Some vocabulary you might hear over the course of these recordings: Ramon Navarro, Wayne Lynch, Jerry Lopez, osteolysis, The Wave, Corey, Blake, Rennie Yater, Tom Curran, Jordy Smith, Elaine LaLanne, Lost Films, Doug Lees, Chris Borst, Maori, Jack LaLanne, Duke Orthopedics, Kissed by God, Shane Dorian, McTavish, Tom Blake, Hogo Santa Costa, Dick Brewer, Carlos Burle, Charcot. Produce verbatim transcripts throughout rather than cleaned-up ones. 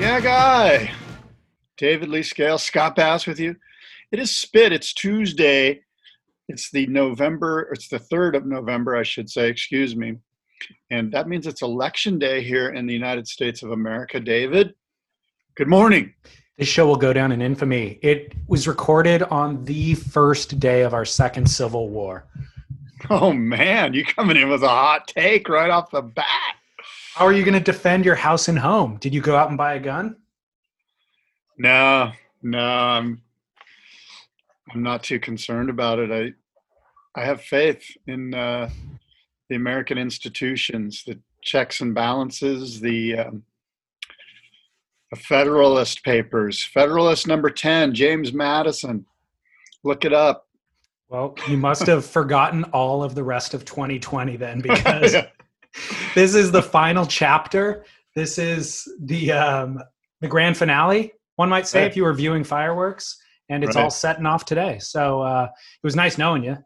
Yeah, guy. David Lee Scales, Scott Bass with you. It is Spit. It's Tuesday. It's the November, it's the third of November, I should say, excuse me. And that means it's election day here in the United States of America. David, good morning. This show will go down in infamy. It was recorded on the first day of our second Civil War. Oh, man, you coming in with a hot take right off the bat. How are you going to defend your house and home? Did you go out and buy a gun? No, no, I'm, I'm not too concerned about it. I, I have faith in uh, the American institutions, the checks and balances, the, um, the Federalist Papers. Federalist number ten, James Madison. Look it up. Well, you must have forgotten all of the rest of twenty twenty then, because... yeah. This is the final chapter. This is the um, the grand finale, one might say, right, if you were viewing fireworks, and it's right, all setting off today. So uh, it was nice knowing you.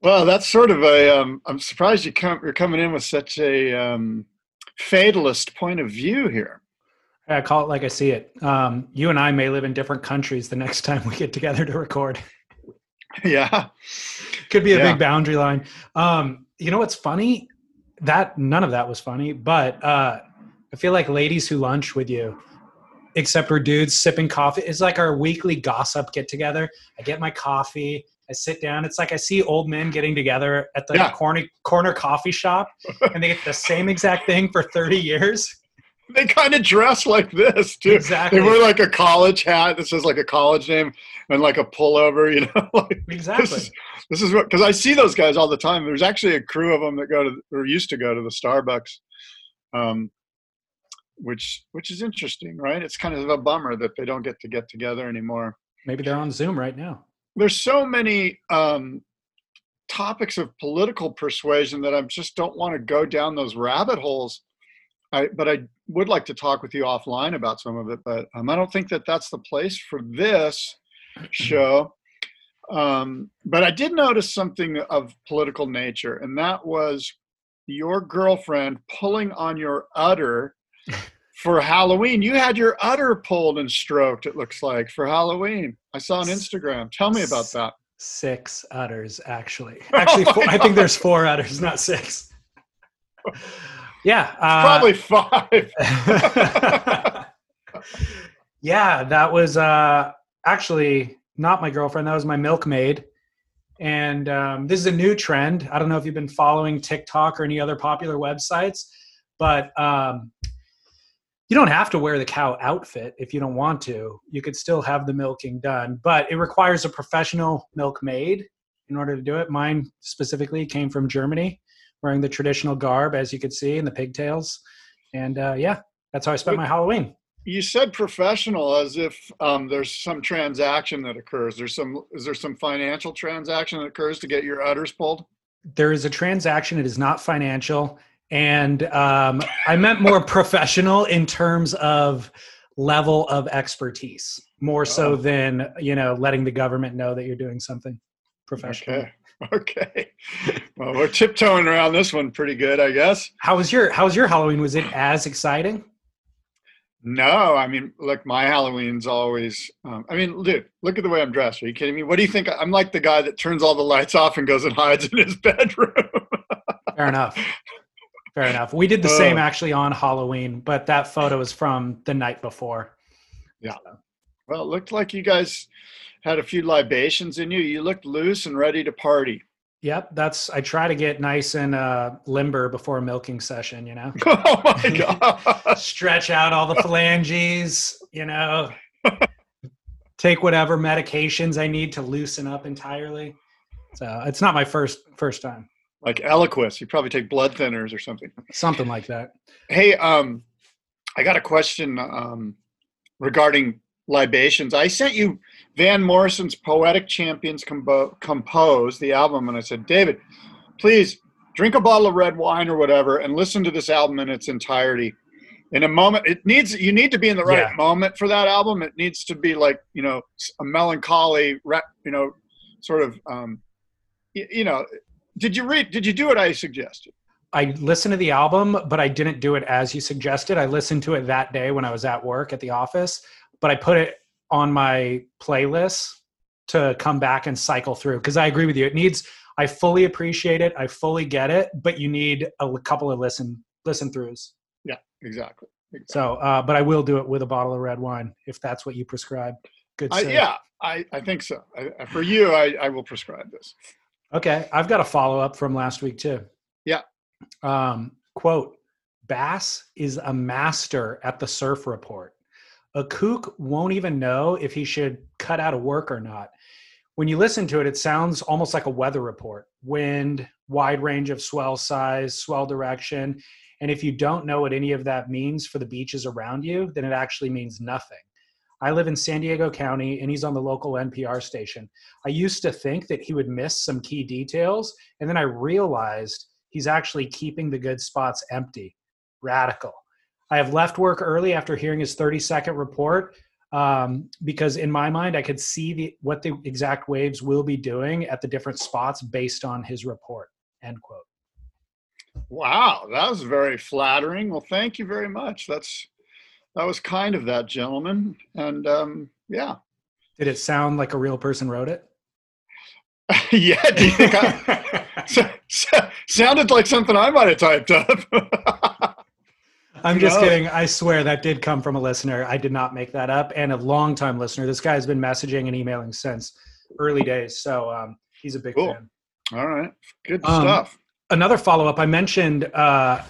Well, that's sort of a, um, I'm surprised you come, you're coming in with such a um, fatalist point of view here. I call it like I see it. Um, you and I may live in different countries the next time we get together to record. Yeah. Could be a yeah. big boundary line. Um, You know what's funny? That none of that was funny, but uh, I feel like ladies who lunch with you, except we're dudes sipping coffee. It's like our weekly gossip get together. I get my coffee. I sit down. It's like I see old men getting together at the yeah. corner, corner coffee shop, and they get the same exact thing for thirty years. They kind of dress like this, too. Exactly. They wear like a college hat. This is like a college name and like a pullover, you know? Like, exactly. This is, this is what, because I see those guys all the time. There's actually a crew of them that go to, or used to go to the Starbucks, um, which which is interesting, right? It's kind of a bummer that they don't get to get together anymore. Maybe they're on Zoom right now. There's so many um, topics of political persuasion that I just don't want to go down those rabbit holes. I, but I would like to talk with you offline about some of it, but um, I don't think that that's the place for this show. Um, but I did notice something of political nature, and that was your girlfriend pulling on your udder for Halloween. You had your udder pulled and stroked, it looks like, for Halloween. I saw on Instagram. Tell me about that. Six udders, actually. Actually, oh four, I think there's four udders, not six. Yeah. Uh, Probably five. Yeah, that was uh, actually not my girlfriend. That was my milkmaid. And um, this is a new trend. I don't know if you've been following TikTok or any other popular websites, but um, you don't have to wear the cow outfit if you don't want to. You could still have the milking done, but it requires a professional milkmaid in order to do it. Mine specifically came from Germany, wearing the traditional garb, as you could see, and the pigtails. And uh, yeah, that's how I spent my Halloween. You said professional as if um, there's some transaction that occurs. There's some, is there some financial transaction that occurs to get your udders pulled? There is a transaction. It is not financial. And um, I meant more professional in terms of level of expertise, more so oh. than, you know, letting the government know that you're doing something professional. Okay. Okay. Well, we're tiptoeing around this one pretty good, I guess. How was your, how was your Halloween? Was it as exciting? No, I mean, look, my Halloween's always, um, I mean, dude, look at the way I'm dressed. Are you kidding me? What do you think? I'm like the guy that turns all the lights off and goes and hides in his bedroom. Fair enough. Fair enough. We did the uh, same actually on Halloween, but that photo is from the night before. Yeah. So. Well, it looked like you guys had a few libations in you. You looked loose and ready to party. Yep. That's, I try to get nice and uh, limber before a milking session, you know? Oh my God. Stretch out all the phalanges, you know, take whatever medications I need to loosen up entirely. So it's not my first, first time. Like Eliquis, you probably take blood thinners or something. Something like that. Hey, um, I got a question um, regarding libations. I sent you Van Morrison's Poetic Champions Combo- Compose, the album, and I said, David, please drink a bottle of red wine or whatever and listen to this album in its entirety. In a moment, it needs, you need to be in the right yeah. moment for that album. It needs to be like, you know, a melancholy, you know, sort of, um, you, you know, Did you read, did you do what I suggested? I listened to the album, but I didn't do it as you suggested. I listened to it that day when I was at work at the office, but I put it on my playlist to come back and cycle through. Cause I agree with you. It needs, I fully appreciate it. I fully get it, but you need a couple of listen, listen throughs. Yeah, exactly. exactly. So, uh, but I will do it with a bottle of red wine if that's what you prescribe. Good. I, yeah, I, I think so. I, for you, I, I will prescribe this. Okay. I've got a follow-up from last week too. Yeah. Um, quote, Bass is a master at the surf report. A kook won't even know if he should cut out of work or not. When you listen to it, it sounds almost like a weather report. Wind, wide range of swell size, swell direction. And if you don't know what any of that means for the beaches around you, then it actually means nothing. I live in San Diego County and he's on the local N P R station. I used to think that he would miss some key details. And then I realized he's actually keeping the good spots empty. Radical. I have left work early after hearing his thirty second report um, because in my mind, I could see the, what the exact waves will be doing at the different spots based on his report, end quote. Wow. That was very flattering. Well, thank you very much. That's, That was kind of that gentleman. And um, yeah. Did it sound like a real person wrote it? Yeah. Do you think I, so, so, sounded like something I might have typed up. I'm just no. kidding. I swear that did come from a listener. I did not make that up. And a longtime listener. This guy has been messaging and emailing since early days. So um, he's a big cool. fan. All right. Good um, stuff. Another follow-up. I mentioned uh,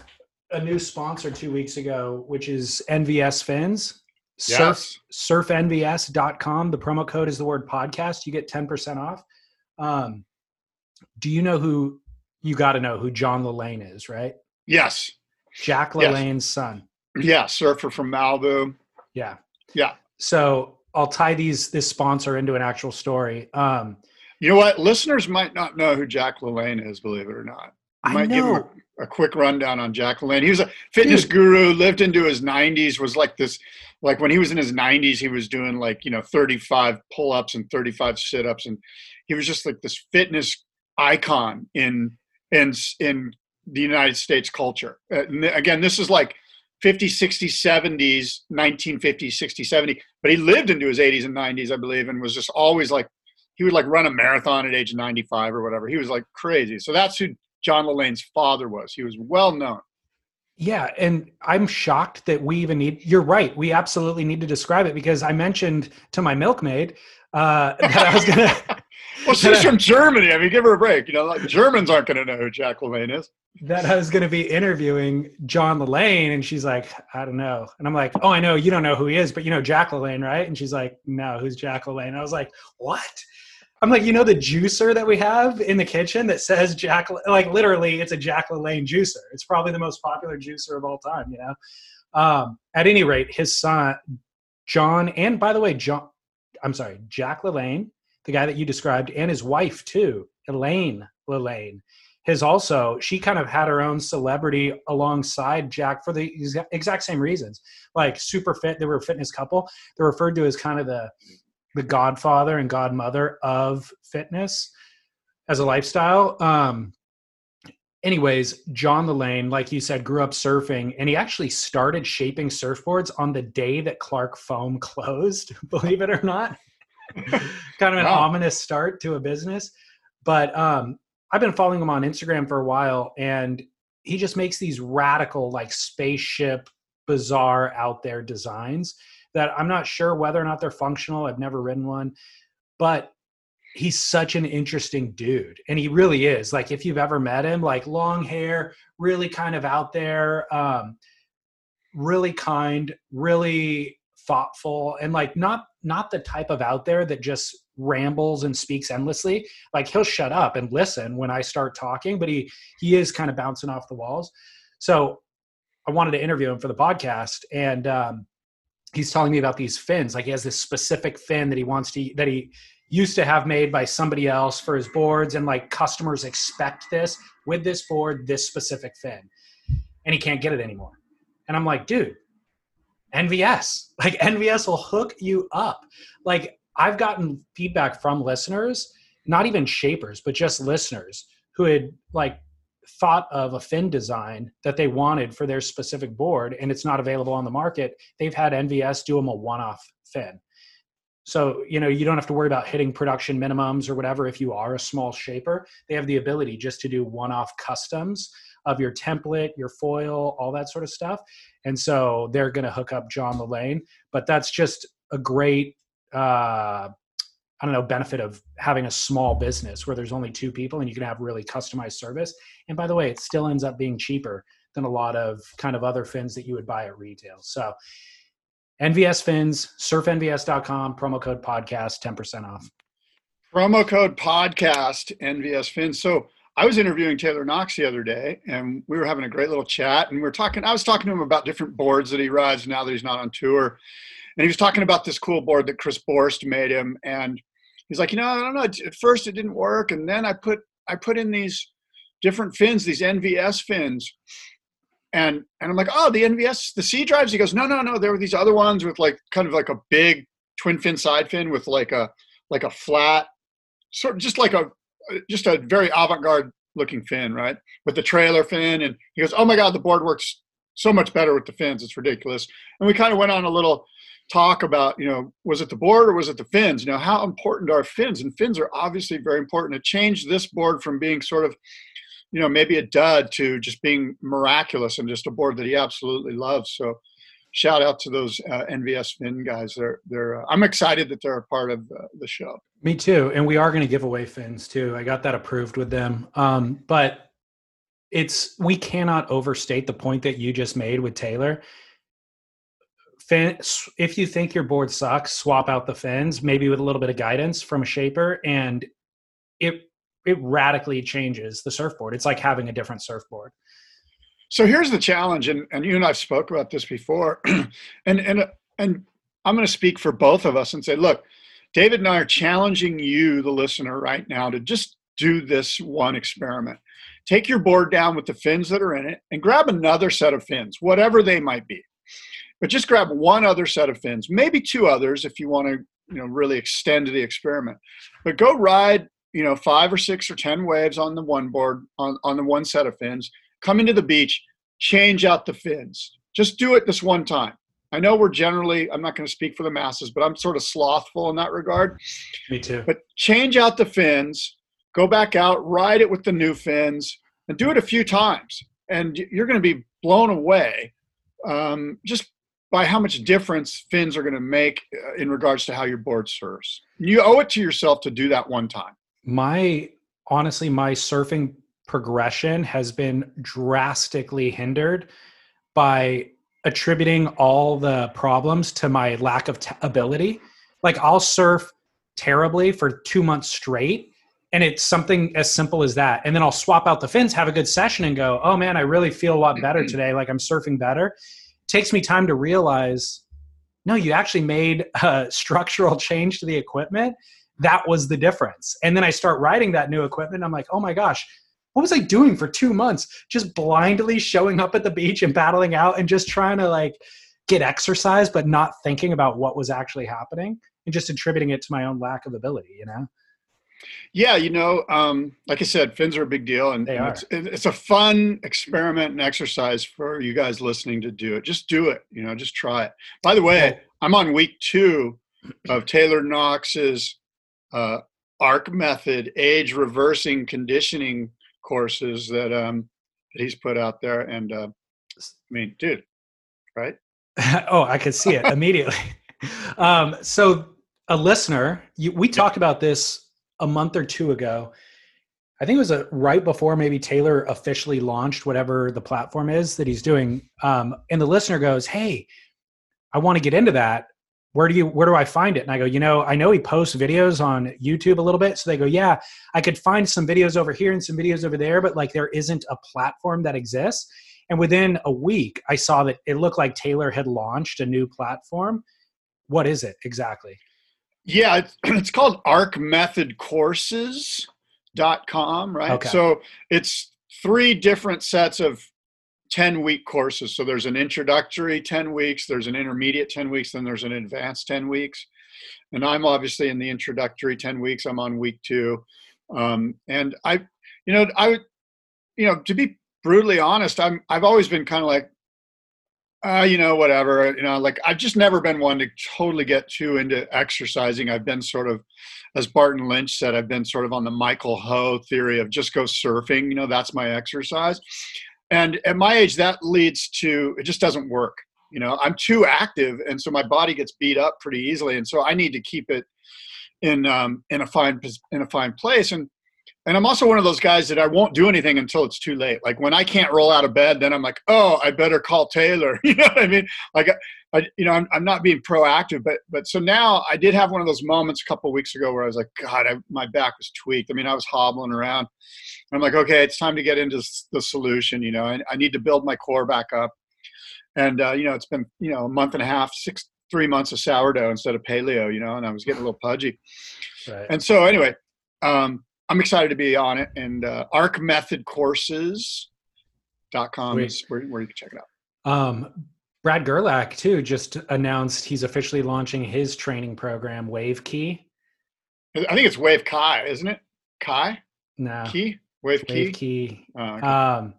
a new sponsor two weeks ago, which is N V S Fins. Yes. Surf, surf N V S dot com. The promo code is the word podcast. You get ten percent off. Um, do you know who, you got to know who John LaLanne is, right? Yes. Jack LaLanne's yes. son. Yeah. Surfer from Malibu. Yeah. Yeah. So I'll tie these, this sponsor into an actual story. Um, you know what? Listeners might not know who Jack LaLanne is, believe it or not. I might know. Give him a- A quick rundown on Jack LaLanne. He was a fitness Dude. guru, lived into his nineties, was like this, like when he was in his nineties, he was doing like, you know, thirty-five pull-ups and thirty-five sit-ups. And he was just like this fitness icon in, in, in the United States culture. And again, this is like fifty, sixty, seventies, nineteen fifty, sixty, seventy, but he lived into his eighties and nineties, I believe. And was just always like, he would like run a marathon at age ninety-five or whatever. He was like crazy. So that's who John LaLanne's father was. He was well known. Yeah. And I'm shocked that we even need, you're right. We absolutely need to describe it because I mentioned to my milkmaid uh, that I was going to. Well, she's I, from Germany. I mean, give her a break. You know, like Germans aren't going to know who Jack LaLanne is. That I was going to be interviewing John LaLanne. And she's like, I don't know. And I'm like, oh, I know. You don't know who he is, but you know Jack LaLanne, right? And she's like, no, who's Jack LaLanne? And I was like, what? I'm like, you know, the juicer that we have in the kitchen that says Jack, like literally it's a Jack LaLanne juicer. It's probably the most popular juicer of all time, you know? Um, at any rate, his son, John, and by the way, John, I'm sorry, Jack LaLanne, the guy that you described, and his wife too, Elaine LaLanne, has also, she kind of had her own celebrity alongside Jack for the exa- exact same reasons. Like super fit, they were a fitness couple. They're referred to as kind of the the godfather and godmother of fitness as a lifestyle. Um, anyways, John LaLanne, like you said, grew up surfing, and he actually started shaping surfboards on the day that Clark Foam closed, believe it or not. Kind of an wow. ominous start to a business. But um, I've been following him on Instagram for a while, and he just makes these radical, like spaceship, bizarre out there designs that I'm not sure whether or not they're functional. I've never ridden one, but he's such an interesting dude. And he really is. Like, if you've ever met him, like long hair, really kind of out there, um, really kind, really thoughtful, and like not not the type of out there that just rambles and speaks endlessly. Like, he'll shut up and listen when I start talking, but he he is kind of bouncing off the walls. So I wanted to interview him for the podcast, and um he's telling me about these fins. Like, he has this specific fin that he wants to that he used to have made by somebody else for his boards, and like customers expect this with this board, this specific fin, and he can't get it anymore. And I'm like, dude, N V S, like N V S will hook you up. Like, I've gotten feedback from listeners, not even shapers, but just listeners who had like thought of a fin design that they wanted for their specific board, and it's not available on the market. They've had N V S do them a one-off fin. So, you know, you don't have to worry about hitting production minimums or whatever. If you are a small shaper, they have the ability just to do one-off customs of your template, your foil, all that sort of stuff. And so they're going to hook up John LaLanne, but that's just a great, uh, I don't know, benefit of having a small business where there's only two people and you can have really customized service. And by the way, it still ends up being cheaper than a lot of kind of other fins that you would buy at retail. So N V S Fins, surf N V S dot com, promo code podcast, ten percent off. Promo code podcast, N V S Fins. So I was interviewing Taylor Knox the other day, and we were having a great little chat, and we were talking, I was talking to him about different boards that he rides now that he's not on tour. And he was talking about this cool board that Chris Borst made him. And he's like, you know, I don't know, at first it didn't work. And then I put, I put in these different fins, these N V S fins. And, and I'm like, oh, the N V S, the C drives. He goes, no, no, no. There were these other ones with like, kind of like a big twin fin side fin with like a, like a flat sort of just like a, just a very avant-garde looking fin, right? With the trailer fin. And he goes, oh my God, the board works so much better with the fins. It's ridiculous. And we kind of went on a little talk about, you know, was it the board or was it the fins? You know, how important are fins? And fins are obviously very important. It changed this board from being sort of, you know, maybe a dud to just being miraculous and just a board that he absolutely loves. So shout out to those uh, N V S Fin guys. They're, they're, uh, I'm excited that they're a part of uh, the show. Me too. And we are going to give away fins too. I got that approved with them. Um, but it's, we cannot overstate the point that you just made with Taylor. Fin, if you think your board sucks, swap out the fins, maybe with a little bit of guidance from a shaper. And it, it radically changes the surfboard. It's like having a different surfboard. So here's the challenge, and, and you and I've spoke about this before, and and and I'm going to speak for both of us and say, look, David and I are challenging you, the listener, right now to just do this one experiment. Take your board down with the fins that are in it and grab another set of fins, whatever they might be. But just grab one other set of fins, maybe two others if you want to, you know, really extend the experiment. But go ride, you know, five or six or ten waves on the one board, on, on the one set of fins. Come into the beach, change out the fins. Just do it this one time. I know we're generally, I'm not going to speak for the masses, but I'm sort of slothful in that regard. Me too. But change out the fins, go back out, ride it with the new fins, and do it a few times. And you're going to be blown away um, just by how much difference fins are going to make in regards to how your board serves. You owe it to yourself to do that one time. My, honestly, my surfing progression has been drastically hindered by attributing all the problems to my lack of t- ability. Like, I'll surf terribly for two months straight, and it's something as simple as that. And then I'll swap out the fins, have a good session, and go, oh man, I really feel a lot better today. Like, I'm surfing better. It takes me time to realize, no, you actually made a structural change to the equipment. That was the difference. And then I start riding that new equipment. And I'm like, oh my gosh, what was I doing for two months? Just blindly showing up at the beach and paddling out and just trying to like get exercise, but not thinking about what was actually happening and just attributing it to my own lack of ability, you know? Yeah. You know, um, like I said, fins are a big deal, and, and it's, it's a fun experiment and exercise for you guys listening to do it. Just do it, you know, just try it. By the way, I'm on week two of Taylor Knox's, uh, arc method, age reversing conditioning courses that, um, that he's put out there. And, uh, I mean, dude, right? Oh, I could see it immediately. Um, so a listener, you, we talked about this a month or two ago. I think it was a, right before maybe Taylor officially launched whatever the platform is that he's doing. Um, and the listener goes, hey, I want to get into that. Where do you, where do I find it? And I go, you know, I know he posts videos on YouTube a little bit. So they go, yeah, I could find some videos over here and some videos over there, but like there isn't a platform that exists. And within a week, I saw that it looked like Taylor had launched a new platform. What is it exactly? Yeah, it's, it's called arc method courses dot com, right? Okay. So it's three different sets of ten-week courses. So there's an introductory ten weeks, there's an intermediate ten weeks, then there's an advanced ten weeks. And I'm obviously in the introductory ten weeks. I'm on week two. Um, and I, you know, I would, you know, to be brutally honest, I'm, I've always been kind of like, uh, you know, whatever, you know, like I've just never been one to totally get too into exercising. I've been sort of, as Barton Lynch said, I've been sort of on the Michael Ho theory of just go surfing. You know, that's my exercise. And at my age, that leads to, it just doesn't work. You know, I'm too active. And so my body gets beat up pretty easily. And so I need to keep it in, um, in a fine, in a fine place. And, And I'm also one of those guys that I won't do anything until it's too late. Like when I can't roll out of bed, then I'm like, oh, I better call Taylor. You know what I mean? Like, I, you know, I'm, I'm not being proactive, but, but so now I did have one of those moments a couple of weeks ago where I was like, God, I, my back was tweaked. I mean, I was hobbling around. I'm like, okay, it's time to get into the solution. You know, I, I need to build my core back up. And, uh, you know, it's been, you know, a month and a half, six, three months of sourdough instead of paleo, you know, and I was getting a little pudgy. Right. And so anyway, um, I'm excited to be on it, and uh, arc method courses dot com is where, where you can check it out. Um, Brad Gerlach too just announced he's officially launching his training program, Wave Key. I think it's Wave Kai, isn't it? Kai? No. Key? Wave, Wave Key? Key. Oh, okay. Um,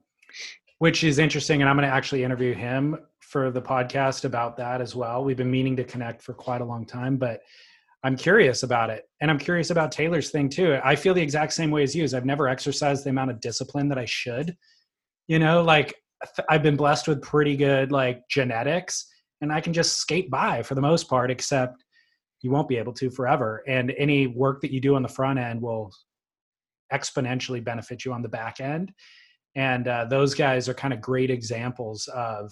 which is interesting, and I'm going to actually interview him for the podcast about that as well. We've been meaning to connect for quite a long time, but I'm curious about it. And I'm curious about Taylor's thing too. I feel the exact same way as you, is I've never exercised the amount of discipline that I should, you know, like I've been blessed with pretty good, like genetics, and I can just skate by for the most part, except you won't be able to forever. And any work that you do on the front end will exponentially benefit you on the back end. And uh, those guys are kind of great examples of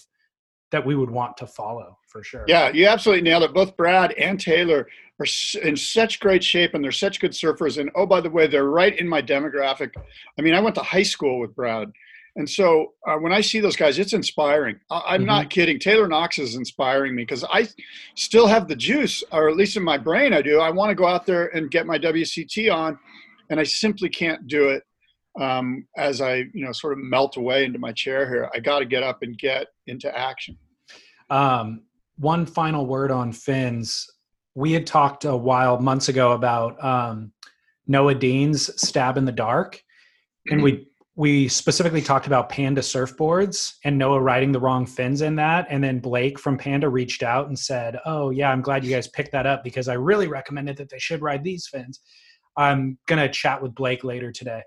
that we would want to follow for sure. Yeah, you absolutely nailed it. Both Brad and Taylor are in such great shape, and they're such good surfers. And oh, by the way, they're right in my demographic. I mean, I went to high school with Brad. And so uh, when I see those guys, it's inspiring. I- I'm mm-hmm. not kidding. Taylor Knox is inspiring me because I still have the juice, or at least in my brain I do. I want to go out there and get my W C T on, and I simply can't do it um, as I, you know, sort of melt away into my chair here. I got to get up and get into action. Um, one final word on fins. We had talked a while months ago about, um, Noah Dean's Stab in the Dark. And we, we specifically talked about Panda surfboards and Noah riding the wrong fins in that. And then Blake from Panda reached out and said, oh yeah, I'm glad you guys picked that up because I really recommended that they should ride these fins. I'm going to chat with Blake later today.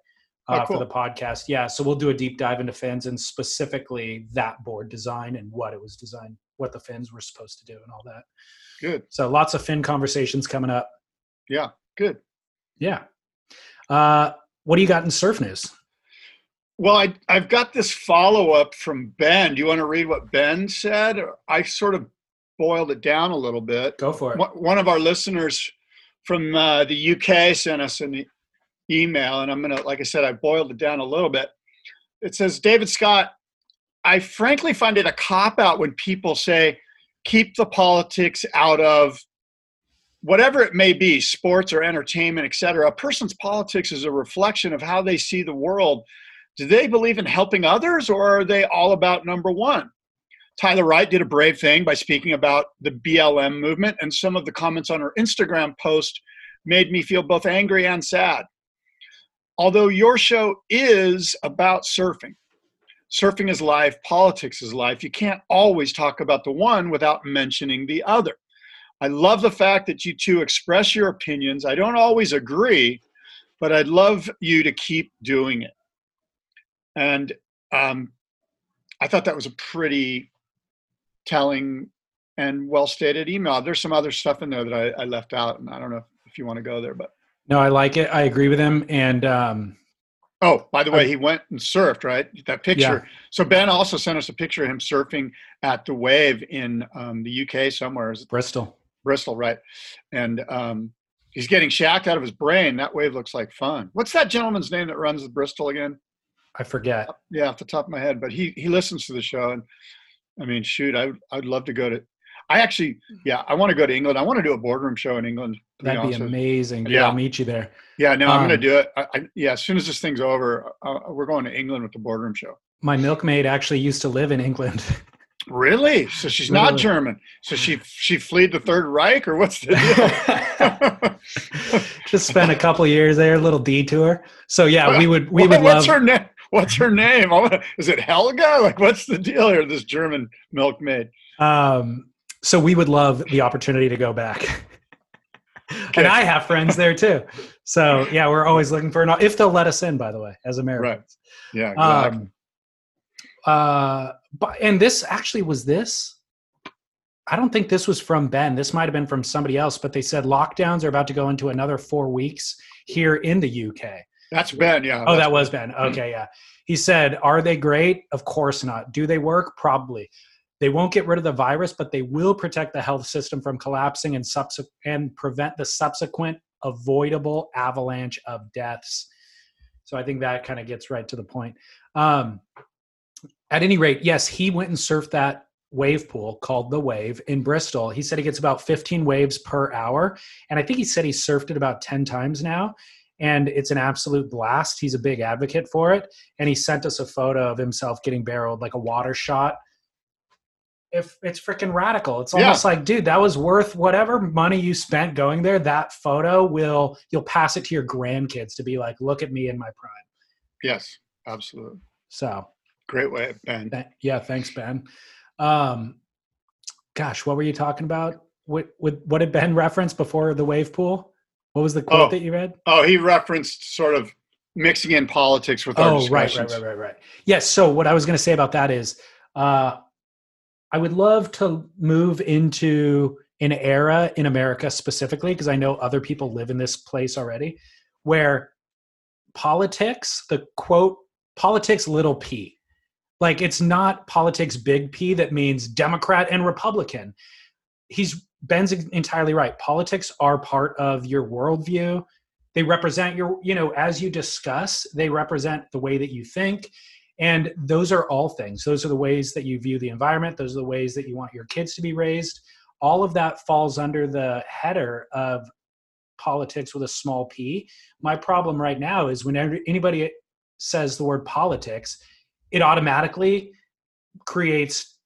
Uh, oh, cool. For the podcast. Yeah. So we'll do a deep dive into fins and specifically that board design and what it was designed, what the fins were supposed to do and all that. Good. So lots of fin conversations coming up. Yeah. Good. Yeah. Uh, what do you got in surf news? Well, I, I've got this follow-up from Ben. Do you want to read what Ben said? I sort of boiled it down a little bit. Go for it. One of our listeners from uh, the U K sent us an email, and I'm gonna, like I said, I boiled it down a little bit. It says, David Scott, I frankly find it a cop-out when people say keep the politics out of whatever it may be, sports or entertainment, et cetera. A person's politics is a reflection of how they see the world. Do they believe in helping others, or are they all about number one? Tyler Wright did a brave thing by speaking about the B L M movement, and some of the comments on her Instagram post made me feel both angry and sad. Although your show is about surfing, surfing is life, politics is life, you can't always talk about the one without mentioning the other. I love the fact that you two express your opinions. I don't always agree, but I'd love you to keep doing it. And um, I thought that was a pretty telling and well-stated email. There's some other stuff in there that I, I left out, and I don't know if, if you want to go there, but no, I like it. I agree with him. And um, oh, by the way, I, he went and surfed, right? That picture. Yeah. So Ben also sent us a picture of him surfing at the Wave in um, the U K somewhere. Is it Bristol? Bristol, right? And um, he's getting shacked out of his brain. That wave looks like fun. What's that gentleman's name that runs the Bristol again? I forget. Yeah, off the top of my head, but he he listens to the show, and I mean, shoot, I would, I'd love to go to. I actually, yeah, I want to go to England. I want to do a boardroom show in England. That'd be amazing. Yeah, I'll meet you there. Yeah, no, um, I'm going to do it. I, I, yeah, as soon as this thing's over, uh, we're going to England with the boardroom show. My milkmaid actually used to live in England. Really? So she's Literally. Not German. So she she fled the Third Reich, or what's the deal? Just spent a couple years there, a little detour. So yeah, we would we what, would what's love. Her name? What's her name? Is it Helga? Like, what's the deal here? This German milkmaid. Um, so we would love the opportunity to go back. Okay. And I have friends there too. So yeah, we're always looking for an, if they'll let us in, by the way, as Americans. Right. Yeah. Exactly. Um, uh, but, and this actually was this, I don't think this was from Ben. This might've been from somebody else, but they said lockdowns are about to go into another four weeks here in the U K. That's Ben, yeah. Oh, that was Ben. Okay, yeah. He said, are they great? Of course not. Do they work? Probably. They won't get rid of the virus, but they will protect the health system from collapsing and subse- and prevent the subsequent avoidable avalanche of deaths. So I think that kind of gets right to the point. Um, at any rate, yes, he went and surfed that wave pool called The Wave in Bristol. He said he gets about fifteen waves per hour. And I think he said he surfed it about ten times now. And it's an absolute blast. He's a big advocate for it. And he sent us a photo of himself getting barreled, like a water shot. If it's freaking radical. It's almost yeah. like, dude, that was worth whatever money you spent going there. That photo will, you'll pass it to your grandkids to be like, look at me in my prime. Yes, absolutely. So. Great way, Ben. Th- yeah, thanks, Ben. Um, gosh, what were you talking about? What, what, what did Ben reference before the wave pool? What was the quote oh, that you read? Oh, he referenced sort of mixing in politics with our discussions. Oh, right, right, right, right, right. Yes, so what I was going to say about that is uh, I would love to move into an era in America specifically, because I know other people live in this place already, where politics, the quote, politics little p, like it's not politics big P that means Democrat and Republican. He's Ben's entirely right. Politics are part of your worldview. They represent your, you know, as you discuss, they represent the way that you think. And those are all things. Those are the ways that you view the environment. Those are the ways that you want your kids to be raised. All of that falls under the header of politics with a small p. My problem right now is whenever anybody says the word politics, it automatically creates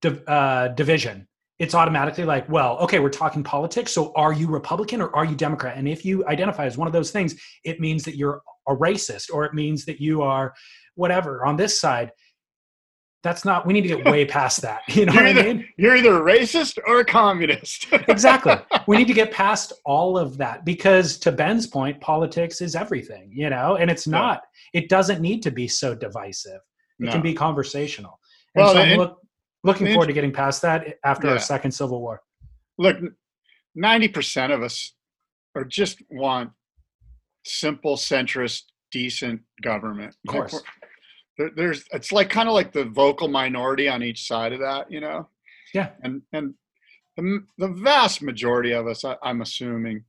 div- uh, division. It's automatically like, well, okay, we're talking politics. So are you Republican or are you Democrat? And if you identify as one of those things, it means that you're a racist, or it means that you are whatever on this side. That's not, we need to get way past that. You know you're what either, I mean? You're either a racist or a communist. Exactly. We need to get past all of that, because to Ben's point, politics is everything, you know, and it's not, yeah. It doesn't need to be so divisive. It no. can be conversational. And well, so I'm look, Looking forward to getting past that after yeah. our second Civil War. Look, ninety percent of us are just want simple, centrist, decent government. Of course. Like there, there's, it's like kind of like the vocal minority on each side of that, you know? Yeah. And and the, the vast majority of us, I, I'm assuming,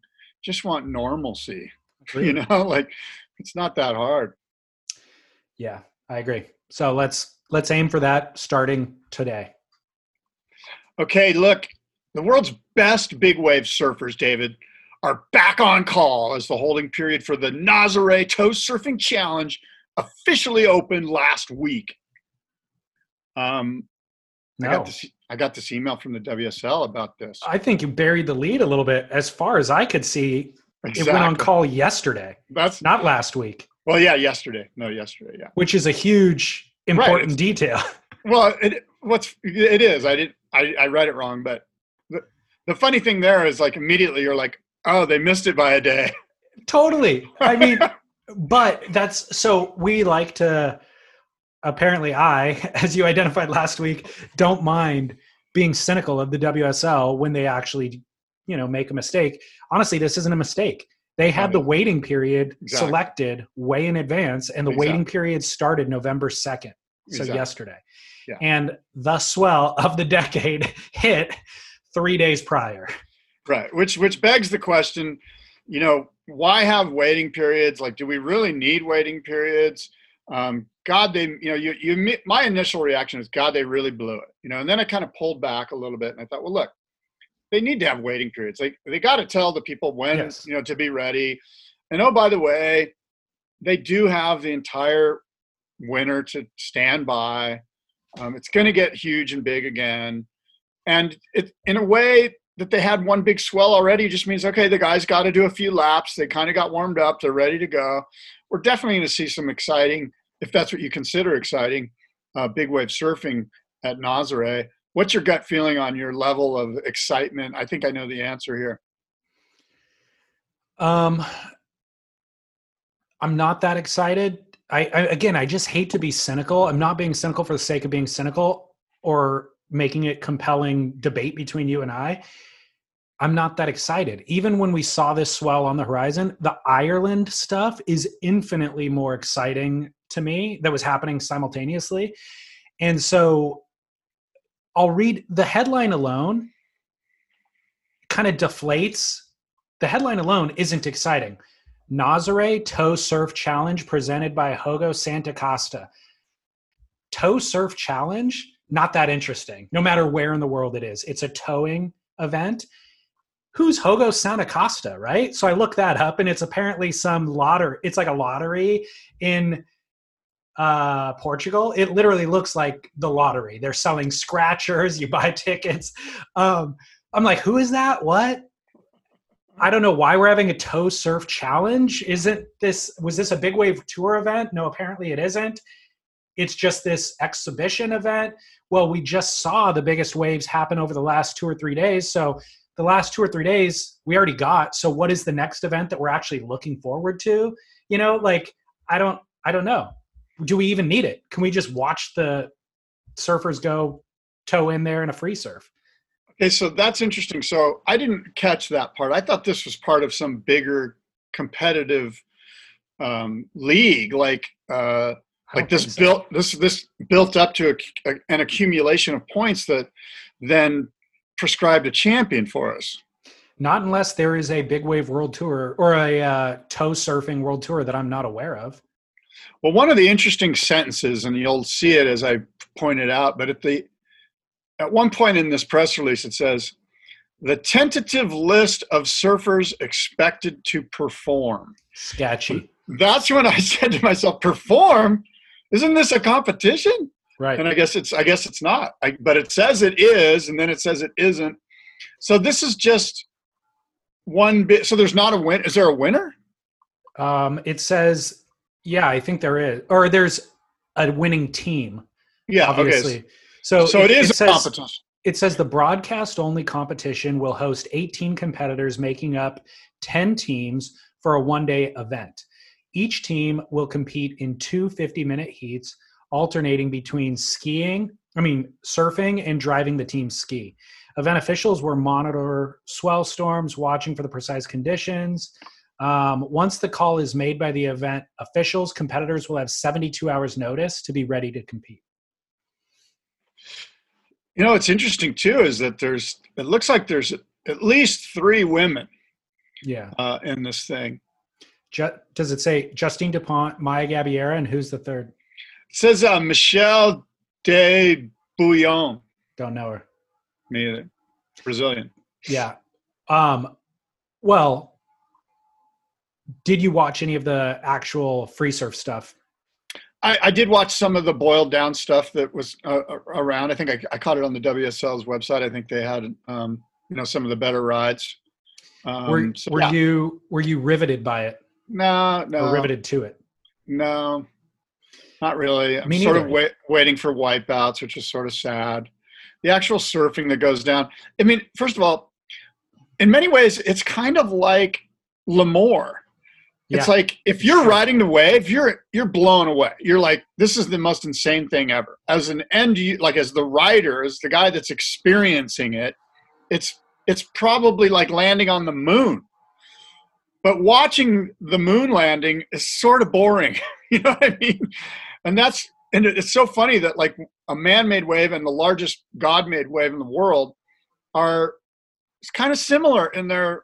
just want normalcy. Really? You know, like it's not that hard. Yeah, I agree. So let's... Let's aim for that starting today. Okay, look, the world's best big wave surfers, David, are back on call as the holding period for the Nazare Toe Surfing Challenge officially opened last week. Um, no. I got this, I got this email from the W S L about this. I think you buried the lead a little bit. As far as I could see, exactly. It went on call yesterday. That's not last week. Well, yeah, yesterday. No, yesterday, yeah. Which is a huge, important right. detail. Well, it, what's, it is. I did. I, I read it wrong, but the, the funny thing there is, like, immediately you're like, oh, they missed it by a day. Totally. I mean, but that's, so we like to, apparently I, as you identified last week, don't mind being cynical of the W S L when they actually, you know, make a mistake. Honestly, this isn't a mistake. They had right. the waiting period exactly. selected way in advance, and the exactly. waiting period started November second, so exactly. yesterday. Yeah. And the swell of the decade hit three days prior. Right, which which begs the question, you know, why have waiting periods? Like, do we really need waiting periods? Um, God, they, you know, you, you, my initial reaction is, God, they really blew it, you know, and then I kind of pulled back a little bit and I thought, well, look, they need to have waiting periods. Like, they got to tell the people when, yes. you know, to be ready. And oh, by the way, they do have the entire winter to stand by. Um, it's going to get huge and big again. And it, in a way that they had one big swell already, just means, okay, the guys got to do a few laps. They kind of got warmed up. They're ready to go. We're definitely going to see some exciting, if that's what you consider exciting, uh, big wave surfing at Nazaré. What's your gut feeling on your level of excitement? I think I know the answer here. Um, I'm not that excited. I, I again, I just hate to be cynical. I'm not being cynical for the sake of being cynical or making it compelling debate between you and I. I'm not that excited. Even when we saw this swell on the horizon, the Ireland stuff is infinitely more exciting to me that was happening simultaneously. And so I'll read the headline alone, kind of deflates. The headline alone isn't exciting. Nazaré Toe Surf Challenge presented by Hogo Santa Costa. Toe Surf Challenge, not that interesting, no matter where in the world it is. It's a towing event. Who's Hogo Santa Costa, right? So I look that up, and it's apparently some lottery. It's like a lottery in uh, Portugal. It literally looks like the lottery. They're selling scratchers. You buy tickets. Um, I'm like, who is that? What? I don't know why we're having a toe surf challenge. Isn't this, was this a big wave tour event? No, apparently it isn't. It's just this exhibition event. Well, we just saw the biggest waves happen over the last two or three days. So the last two or three days we already got. So what is the next event that we're actually looking forward to? You know, like, I don't, I don't know. Do we even need it? Can we just watch the surfers go toe in there in a free surf? Okay, so that's interesting. So I didn't catch that part. I thought this was part of some bigger competitive um, league, like uh, like this so. built this this built up to a, a, an accumulation of points that then prescribed a champion for us. Not unless there is a big wave world tour or a uh, toe surfing world tour that I'm not aware of. Well, one of the interesting sentences, and you'll see it as I pointed out, but at the At one point in this press release, it says, the tentative list of surfers expected to perform. Sketchy. That's when I said to myself, perform? Isn't this a competition? Right. And I guess it's I guess it's not. I, but it says it is, and then it says it isn't. So this is just one bit. So there's not a win. Is there a winner? Um, it says, yeah, I think there is. Or there's a winning team. Yeah, obviously. Okay. So, so it, it is it says, a competition. It says the broadcast-only competition will host eighteen competitors making up ten teams for a one-day event. Each team will compete in two fifty-minute heats, alternating between skiing, I mean, surfing and driving the team's ski. Event officials will monitor swell storms, watching for the precise conditions. Um, once the call is made by the event officials, competitors will have seventy-two hours notice to be ready to compete. You know, it's interesting too, is that there's, it looks like there's at least three women yeah, uh, in this thing. Ju- does it say Justine DuPont, Maya Gabiera, and who's the third? It says uh, Michelle de Bouillon. Don't know her. Me either. Brazilian. Yeah. Um, well, did you watch any of the actual free surf stuff? I, I did watch some of the boiled down stuff that was uh, around. I think I, I caught it on the W S L's website. I think they had, um, you know, some of the better rides. Um, were so, were yeah. you were you riveted by it? No, no. Or riveted to it? No, not really. I'm Me sort of wait, waiting for wipeouts, which is sort of sad. The actual surfing that goes down. I mean, first of all, in many ways, it's kind of like Lemoore. Yeah. It's like if you're riding the wave, you're you're blown away. You're like, this is the most insane thing ever. As an end, like as the rider, as the guy that's experiencing it, it's it's probably like landing on the moon. But watching the moon landing is sort of boring. You know what I mean? And that's and it's so funny that like a man-made wave and the largest God-made wave in the world are it's kind of similar in their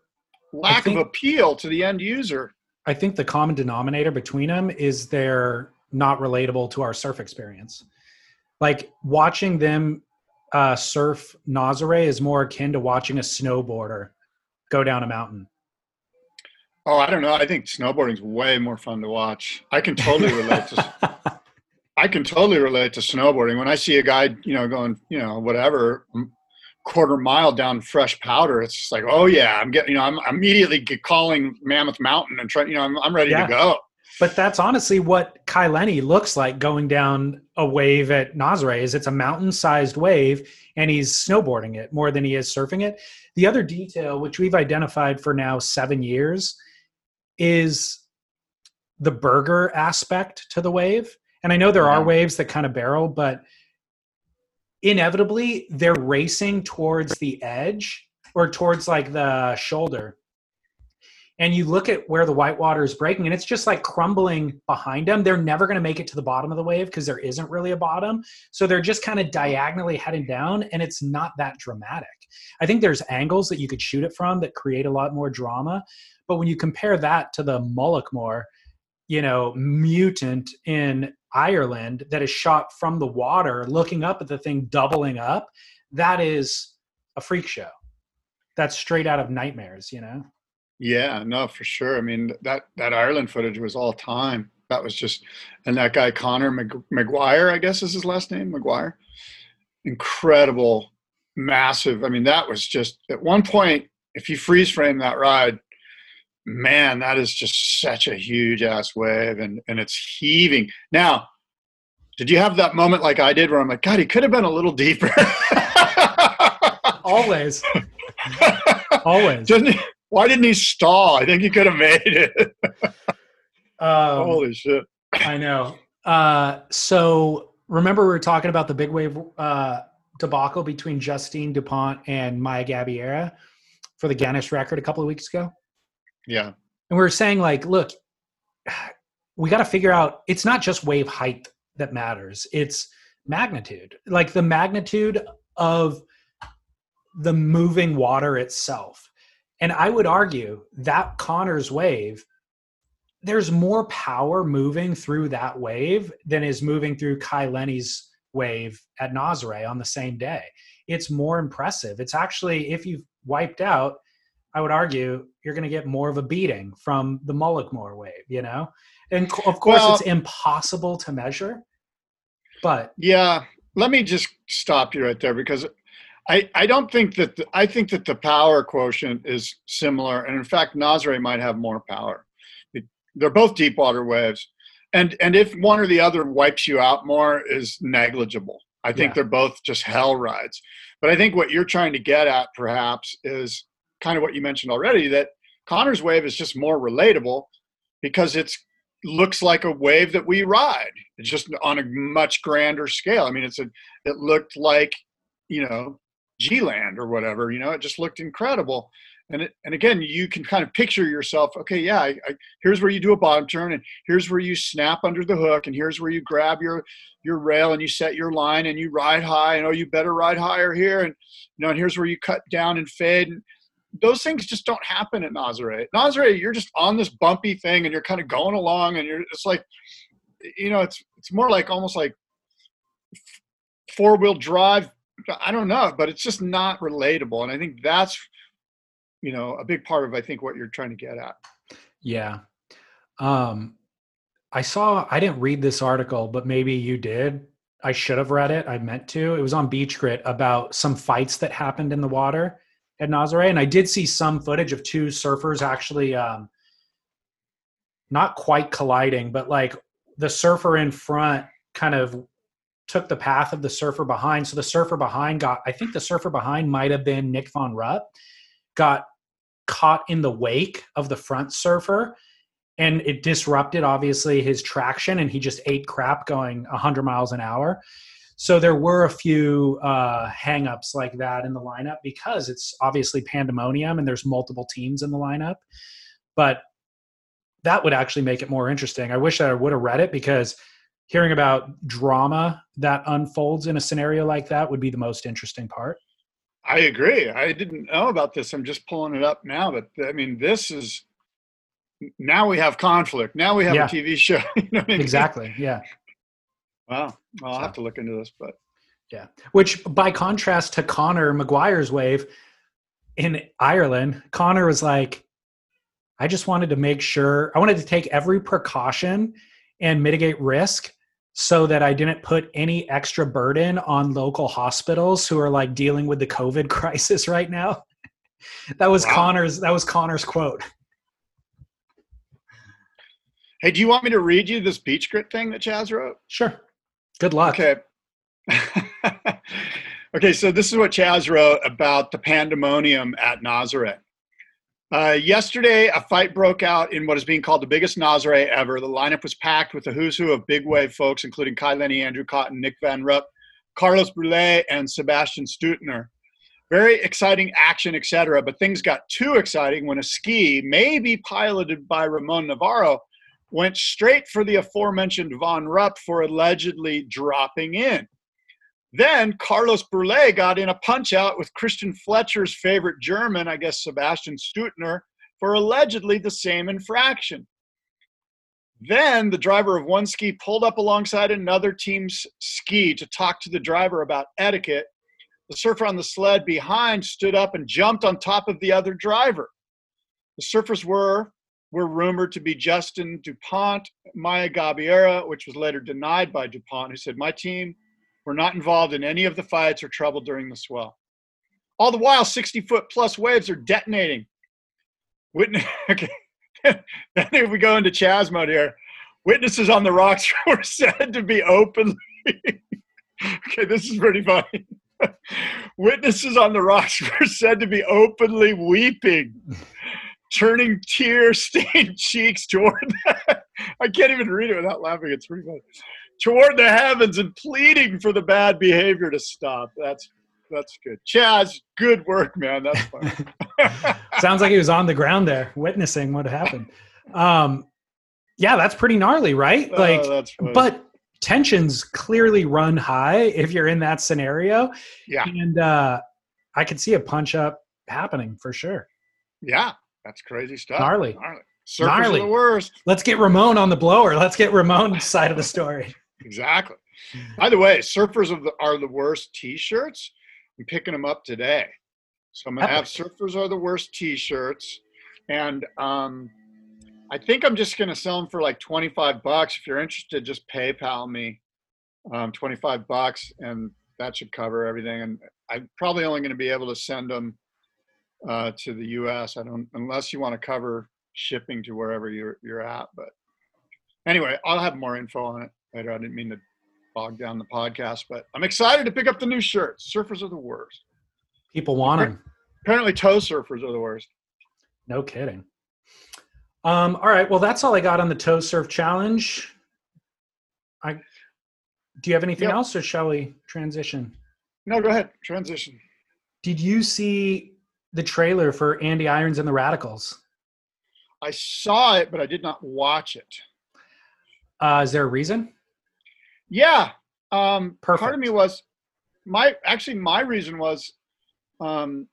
lack think- of appeal to the end user. I think the common denominator between them is they're not relatable to our surf experience. Like watching them uh, surf Nazare is more akin to watching a snowboarder go down a mountain. Oh, I don't know. I think snowboarding's way more fun to watch. I can totally relate to I can totally relate to snowboarding. When I see a guy, you know, going, you know, whatever, quarter mile down fresh powder, it's just like, oh yeah, I'm getting, you know, I'm immediately get calling Mammoth Mountain and trying, you know, I'm, I'm ready yeah. to go. But that's honestly what Kai Lenny looks like going down a wave at Nazare. Is it's a mountain sized wave and he's snowboarding it more than he is surfing it. The other detail, which we've identified for now seven years, is the burger aspect to the wave. And I know there yeah. are waves that kind of barrel, but inevitably they're racing towards the edge or towards like the shoulder, and you look at where the white water is breaking and it's just like crumbling behind them. They're never going to make it to the bottom of the wave because there isn't really a bottom, so they're just kind of diagonally heading down, and it's not that dramatic. I think there's angles that you could shoot it from that create a lot more drama, but when you compare that to the Mullaghmore, you know, mutant in Ireland that is shot from the water, looking up at the thing, doubling up, that is a freak show. That's straight out of Nightmares, you know? Yeah, no, for sure. I mean, that, that Ireland footage was all time. That was just, and that guy, Connor McGuire, I guess is his last name, McGuire. Incredible, massive. I mean, that was just, at one point, if you freeze frame that ride, man, that is just such a huge ass wave, and, and it's heaving. Now, did you have that moment like I did where I'm like, God, he could have been a little deeper? Always. Always. Didn't he, why didn't he stall? I think he could have made it. um, Holy shit. I know. Uh, so remember we were talking about the big wave uh, debacle between Justine DuPont and Maya Gabiera for the Guinness record a couple of weeks ago? Yeah. And we were saying like, look, we got to figure out, it's not just wave height that matters. It's magnitude, like the magnitude of the moving water itself. And I would argue that Connor's wave, there's more power moving through that wave than is moving through Kai Lenny's wave at Nazare on the same day. It's more impressive. It's actually, if you've wiped out, I would argue you're going to get more of a beating from the Mullaghmore wave, you know? And of course well, it's impossible to measure, but. Yeah. Let me just stop you right there because I, I don't think that, the, I think that the power quotient is similar. And in fact, Nazare might have more power. It, they're both deep water waves. And, and if one or the other wipes you out more is negligible. I think yeah. they're both just hell rides. But I think what you're trying to get at perhaps is kind of what you mentioned already, that Connor's wave is just more relatable because it's looks like a wave that we ride. It's just on a much grander scale. I mean, it's a, it looked like, you know, G-Land or whatever, you know, it just looked incredible. And it, and again, you can kind of picture yourself, okay, yeah, I, I, here's where you do a bottom turn and here's where you snap under the hook and here's where you grab your, your rail and you set your line and you ride high and oh, you better ride higher here. And, you know, and here's where you cut down and fade. And those things just don't happen at Nazare. Nazare, you're just on this bumpy thing and you're kind of going along and you're it's like, you know, it's it's more like almost like four-wheel drive. I don't know, but it's just not relatable. And I think that's, you know, a big part of, I think, what you're trying to get at. Yeah. Um, I saw, I didn't read this article, but maybe you did. I should have read it. I meant to. It was on Beach Grit about some fights that happened in the water at Nazaré. And I did see some footage of two surfers actually um, not quite colliding, but like the surfer in front kind of took the path of the surfer behind. So the surfer behind got, I think the surfer behind might have been Nick Van Rupp, got caught in the wake of the front surfer. And it disrupted, obviously, his traction, and he just ate crap going one hundred miles an hour. So there were a few uh, hang-ups like that in the lineup because it's obviously pandemonium and there's multiple teams in the lineup. But that would actually make it more interesting. I wish that I would have read it because hearing about drama that unfolds in a scenario like that would be the most interesting part. I agree. I didn't know about this. I'm just pulling it up now. But, I mean, this is – now we have conflict. Now we have yeah. a T V show. You know what I mean? Exactly. Yeah. Wow. Well, I'll so. have to look into this, but yeah. Which, by contrast to Connor McGuire's wave in Ireland, Connor was like, "I just wanted to make sure. I wanted to take every precaution and mitigate risk, so that I didn't put any extra burden on local hospitals who are like dealing with the COVID crisis right now." That was wow. Connor's. That was Connor's quote. Hey, do you want me to read you this Beach Grit thing that Chaz wrote? Sure. Good luck. Okay. Okay, so this is what Chaz wrote about the pandemonium at Nazaré. Uh, yesterday, a fight broke out in what is being called the biggest Nazaré ever. The lineup was packed with the who's who of big wave folks, including Kai Lenny, Andrew Cotton, Nick Van Rupp, Carlos Burle, and Sebastian Steudtner. Very exciting action, et cetera. But things got too exciting when a ski, maybe piloted by Ramon Navarro, went straight for the aforementioned Van Rupp for allegedly dropping in. Then Carlos Burle got in a punch-out with Christian Fletcher's favorite German, I guess Sebastian Steudtner, for allegedly the same infraction. Then the driver of one ski pulled up alongside another team's ski to talk to the driver about etiquette. The surfer on the sled behind stood up and jumped on top of the other driver. The surfers were... were rumored to be Justine DuPont, Maya Gabiera, which was later denied by DuPont, who said, "My team were not involved in any of the fights or trouble during the swell." All the while, sixty-foot-plus waves are detonating. Witness- okay. Then if we go into Chaz mode here, witnesses on the rocks were said to be openly okay, this is pretty funny. Witnesses on the rocks were said to be openly weeping. Turning tear-stained cheeks toward the, I can't even read it without laughing. It's pretty funny. Toward the heavens and pleading for the bad behavior to stop. That's that's good. Chaz, good work, man. That's funny. Sounds like he was on the ground there, witnessing what happened. Um, yeah, that's pretty gnarly, right? Like, oh, that's funny. But tensions clearly run high if you're in that scenario. Yeah, and uh, I can see a punch-up happening for sure. Yeah. That's crazy stuff. Gnarly. Gnarly. Surfers Gnarly. Are the worst. Let's get Ramon on the blower. Let's get Ramon's side of the story. Exactly. By the way, surfers of the, are the worst t-shirts. I'm picking them up today. So I'm going to have surfers are the worst t-shirts. And um, I think I'm just going to sell them for like twenty-five bucks. If you're interested, just PayPal me um, twenty-five bucks. And that should cover everything. And I'm probably only going to be able to send them Uh, to the U S I don't, unless you want to cover shipping to wherever you're you're at. But anyway, I'll have more info on it later. I didn't mean to bog down the podcast, but I'm excited to pick up the new shirts. Surfers are the worst. People want them. Apparently, toe surfers are the worst. No kidding. Um, all right. Well, that's all I got on the toe surf challenge. I. Do you have anything yep. else, or shall we transition? No, go ahead. Transition. Did you see the trailer for Andy Irons and the Radicals? I saw it, but I did not watch it. Uh, is there a reason? Yeah. Um, Perfect. Part of me was my, actually my reason was, um,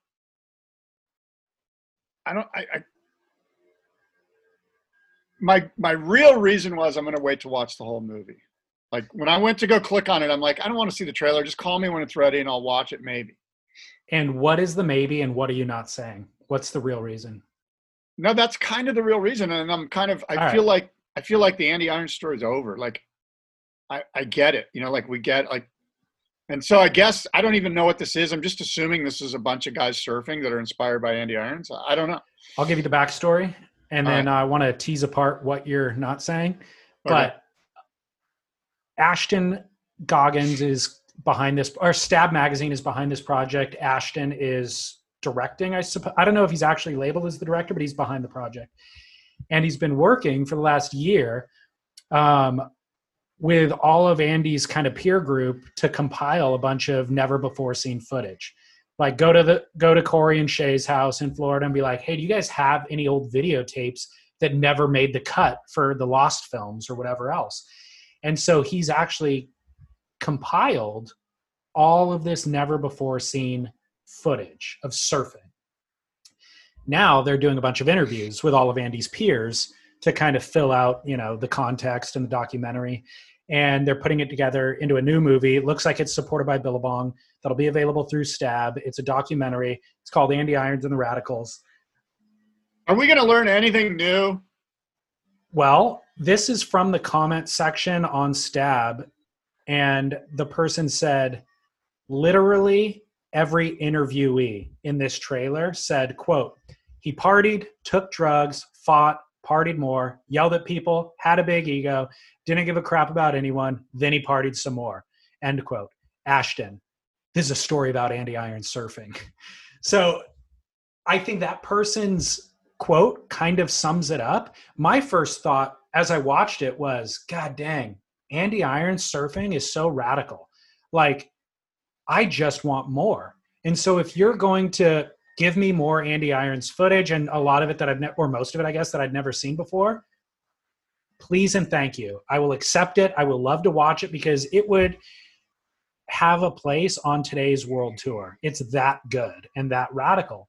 I don't, I, I my, my real reason was I'm going to wait to watch the whole movie. Like when I went to go click on it, I'm like, I don't want to see the trailer. Just call me when it's ready and I'll watch it maybe. And what is the maybe and what are you not saying? What's the real reason? No, that's kind of the real reason. And I'm kind of, I All feel right. like I feel like the Andy Irons story is over. Like, I, I get it. You know, like we get like, and so I guess I don't even know what this is. I'm just assuming this is a bunch of guys surfing that are inspired by Andy Irons. I don't know. I'll give you the backstory, and All then right. I want to tease apart what you're not saying. But okay. Ashton Goggins is behind this, or Stab Magazine is behind this project. Ashton is directing, I suppose. I don't know if he's actually labeled as the director, but he's behind the project. And he's been working for the last year um, with all of Andy's kind of peer group to compile a bunch of never before seen footage. Like go to the go to Corey and Shay's house in Florida and be like, hey, do you guys have any old videotapes that never made the cut for the Lost films or whatever else? And so he's actually compiled all of this never before seen footage of surfing. Now they're doing a bunch of interviews with all of Andy's peers to kind of fill out, you know, the context and the documentary. And they're putting it together into a new movie. It looks like it's supported by Billabong. That'll be available through Stab. It's a documentary. It's called Andy Irons and the Radicals. Are we going to learn anything new? Well, this is from the comment section on Stab. And the person said, literally every interviewee in this trailer said, quote, he partied, took drugs, fought, partied more, yelled at people, had a big ego, didn't give a crap about anyone, then he partied some more, end quote. Ashton, this is a story about Andy Irons surfing. So I think that person's quote kind of sums it up. My first thought as I watched it was, God dang, Andy Irons surfing is so radical. Like, I just want more. And so if you're going to give me more Andy Irons footage and a lot of it that I've never, or most of it, I guess, that I'd never seen before, please and thank you. I will accept it. I will love to watch it because it would have a place on today's world tour. It's that good and that radical.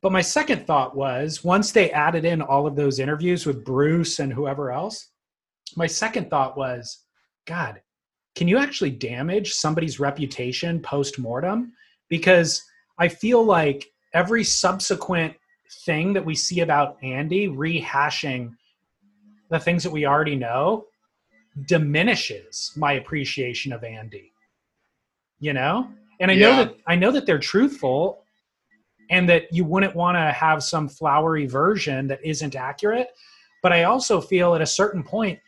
But my second thought was, once they added in all of those interviews with Bruce and whoever else, my second thought was, God, can you actually damage somebody's reputation post-mortem? Because I feel like every subsequent thing that we see about Andy rehashing the things that we already know diminishes my appreciation of Andy, you know? And I yeah. know that I know that they're truthful and that you wouldn't want to have some flowery version that isn't accurate. But I also feel at a certain point,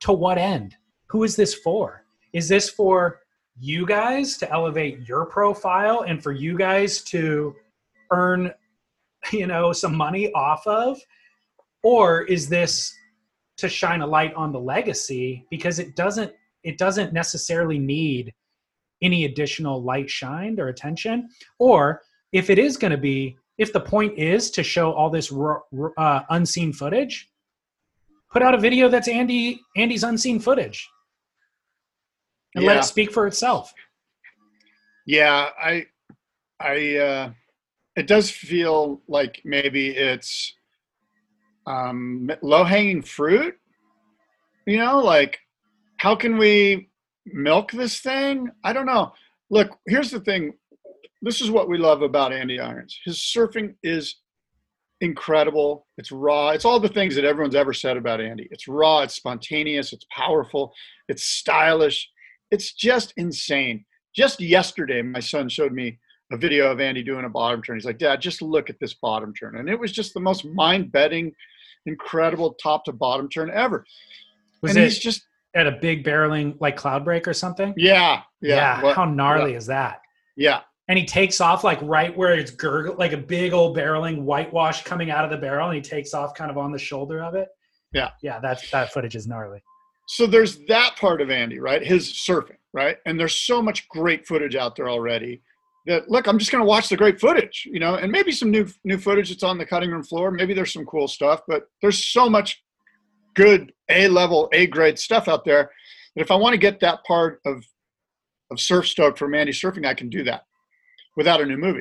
to what end? Who is this for? Is this for you guys to elevate your profile and for you guys to earn, you know, some money off of? Or is this to shine a light on the legacy? Because it doesn't, it doesn't necessarily need any additional light shined or attention. Or if it is going to be, if the point is to show all this uh, unseen footage, put out a video that's Andy, Andy's unseen footage. And yeah. let it speak for itself. Yeah, I, I, uh, it does feel like maybe it's um, low-hanging fruit. You know, like, how can we milk this thing? I don't know. Look, here's the thing. This is what we love about Andy Irons. His surfing is incredible. It's raw. It's all the things that everyone's ever said about Andy. It's raw. It's spontaneous. It's powerful. It's stylish. It's just insane. Just yesterday, my son showed me a video of Andy doing a bottom turn. He's like, Dad, just look at this bottom turn. And it was just the most mind-bending, incredible top to bottom turn ever. Was and it he's just at a big barreling, like cloud break or something? Yeah. Yeah. yeah what, how gnarly what, is that? Yeah. And he takes off like right where it's gurgle, like a big old barreling whitewash coming out of the barrel. And he takes off kind of on the shoulder of it. Yeah. Yeah. That, that footage is gnarly. So there's that part of Andy, right? His surfing, right? And there's so much great footage out there already that, look, I'm just going to watch the great footage, you know, and maybe some new new footage that's on the cutting room floor. Maybe there's some cool stuff, but there's so much good A-level, A-grade stuff out there that if I want to get that part of, of Surf Stoked from Andy surfing, I can do that without a new movie.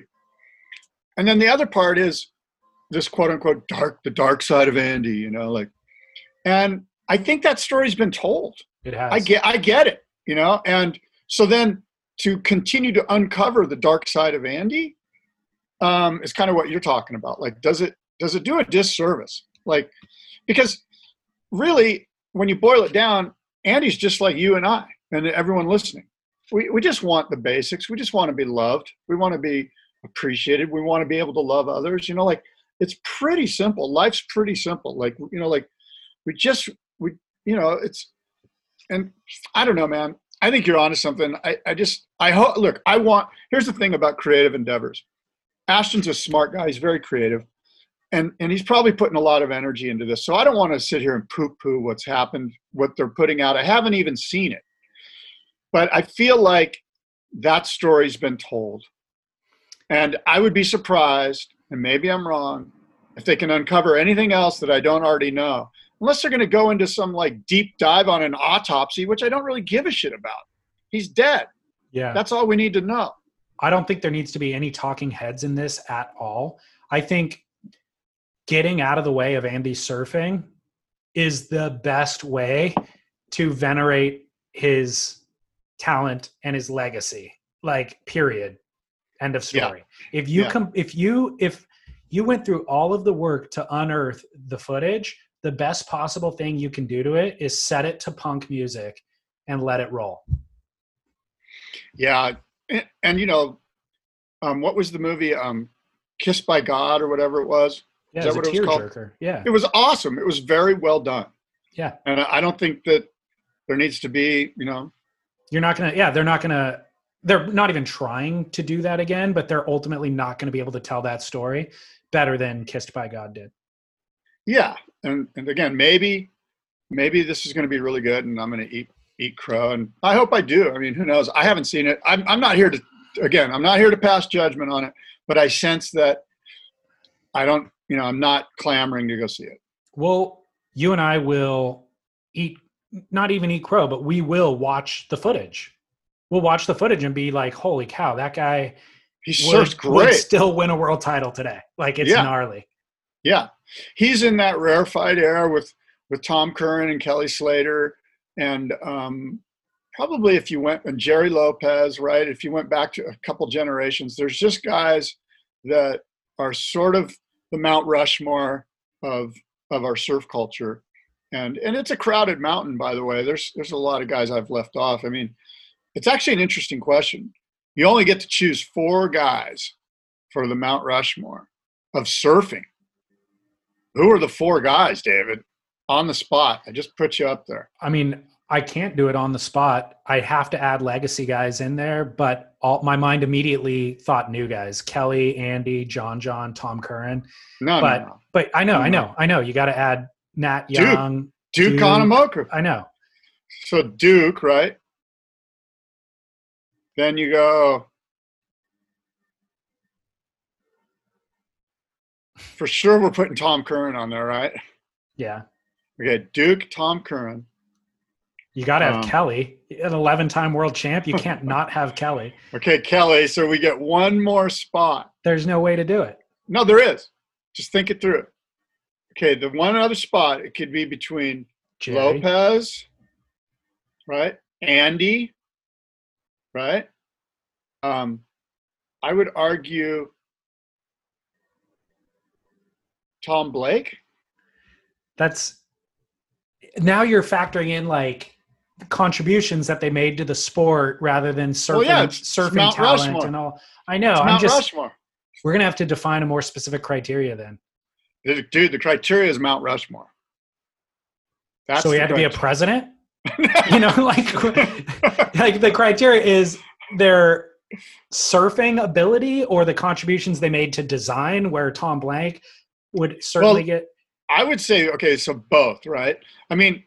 And then the other part is this quote-unquote dark, the dark side of Andy, you know, like, and I think that story's been told. It has. I get, I get it, you know? And so then to continue to uncover the dark side of Andy um, is kind of what you're talking about. Like, does it, does it do a disservice? Like, because really, when you boil it down, Andy's just like you and I and everyone listening. We, we just want the basics. We just want to be loved. We want to be appreciated. We want to be able to love others. You know, like, it's pretty simple. Life's pretty simple. Like, you know, like we just, we, you know, it's, and I don't know, man. I think you're onto something. I, I just, I hope, look, I want, here's the thing about creative endeavors. Ashton's a smart guy. He's very creative. And and he's probably putting a lot of energy into this. So I don't want to sit here and poo-poo what's happened, what they're putting out. I haven't even seen it. But I feel like that story's been told. And I would be surprised, and maybe I'm wrong, if they can uncover anything else that I don't already know. Unless they're going to go into some like deep dive on an autopsy, which I don't really give a shit about. He's dead. Yeah. That's all we need to know. I don't think there needs to be any talking heads in this at all. I think getting out of the way of Andy surfing is the best way to venerate his talent and his legacy. Like, period. End of story. Yeah. If you yeah. com- if you if you went through all of the work to unearth the footage, the best possible thing you can do to it is set it to punk music and let it roll. Yeah, and, and you know, um, what was the movie? Um, Kissed by God or whatever it was. Yeah, is that what it was called? Yeah. It was awesome. It was very well done. Yeah. And I don't think that there needs to be, you know. You're not going to, yeah, they're not going to, they're not even trying to do that again, but they're ultimately not going to be able to tell that story better than Kissed by God did. Yeah. And and again, maybe, maybe this is going to be really good and I'm going to eat, eat crow. And I hope I do. I mean, who knows? I haven't seen it. I'm I'm not here to, again, I'm not here to pass judgment on it, but I sense that I don't, you know, I'm not clamoring to go see it. Well, you and I will eat, not even eat crow, but we will watch the footage. We'll watch the footage and be like, holy cow, that guy he would, great. would still win a world title today. Like, it's yeah. gnarly. Yeah. He's in that rarefied air with, with Tom Curran and Kelly Slater. And um, probably if you went, and Jerry Lopez, right? If you went back to a couple generations, there's just guys that are sort of the Mount Rushmore of of our surf culture, and and it's a crowded mountain, by the way. There's there's a lot of guys I've left off. I mean, it's actually an interesting question. You only get to choose four guys for the Mount Rushmore of surfing. Who are the four guys, David? On the spot, I just put you up there. I mean, I can't do it on the spot. I have to add legacy guys in there, but all, my mind immediately thought new guys: Kelly, Andy, John, John, Tom Curran. No, but no, no. but I know, no, I know, no. I know. You got to add Nat Young, Duke, Duke, Duke. Conomoker. I know. So Duke, right? Then you go for sure. We're putting Tom Curran on there, right? Yeah. Okay, Duke, Tom Curran. You got to have um, Kelly, an eleven-time world champ. You can't not have Kelly. Okay, Kelly, so we get one more spot. There's no way to do it. No, there is. Just think it through. Okay, the one other spot, it could be between Jerry. Lopez, right, Andy, right? Um, I would argue Tom Blake. That's – now you're factoring in, like, contributions that they made to the sport rather than surfing, well, yeah, it's, surfing it's talent Rushmore. And all. I know. It's I'm just Rushmore. We're going to have to define a more specific criteria then. Dude, the criteria is Mount Rushmore. That's so we have criteria. To be a president? You know, like, like the criteria is their surfing ability or the contributions they made to design, where Tom Blank would certainly well, get – I would say, okay, so both, right? I mean,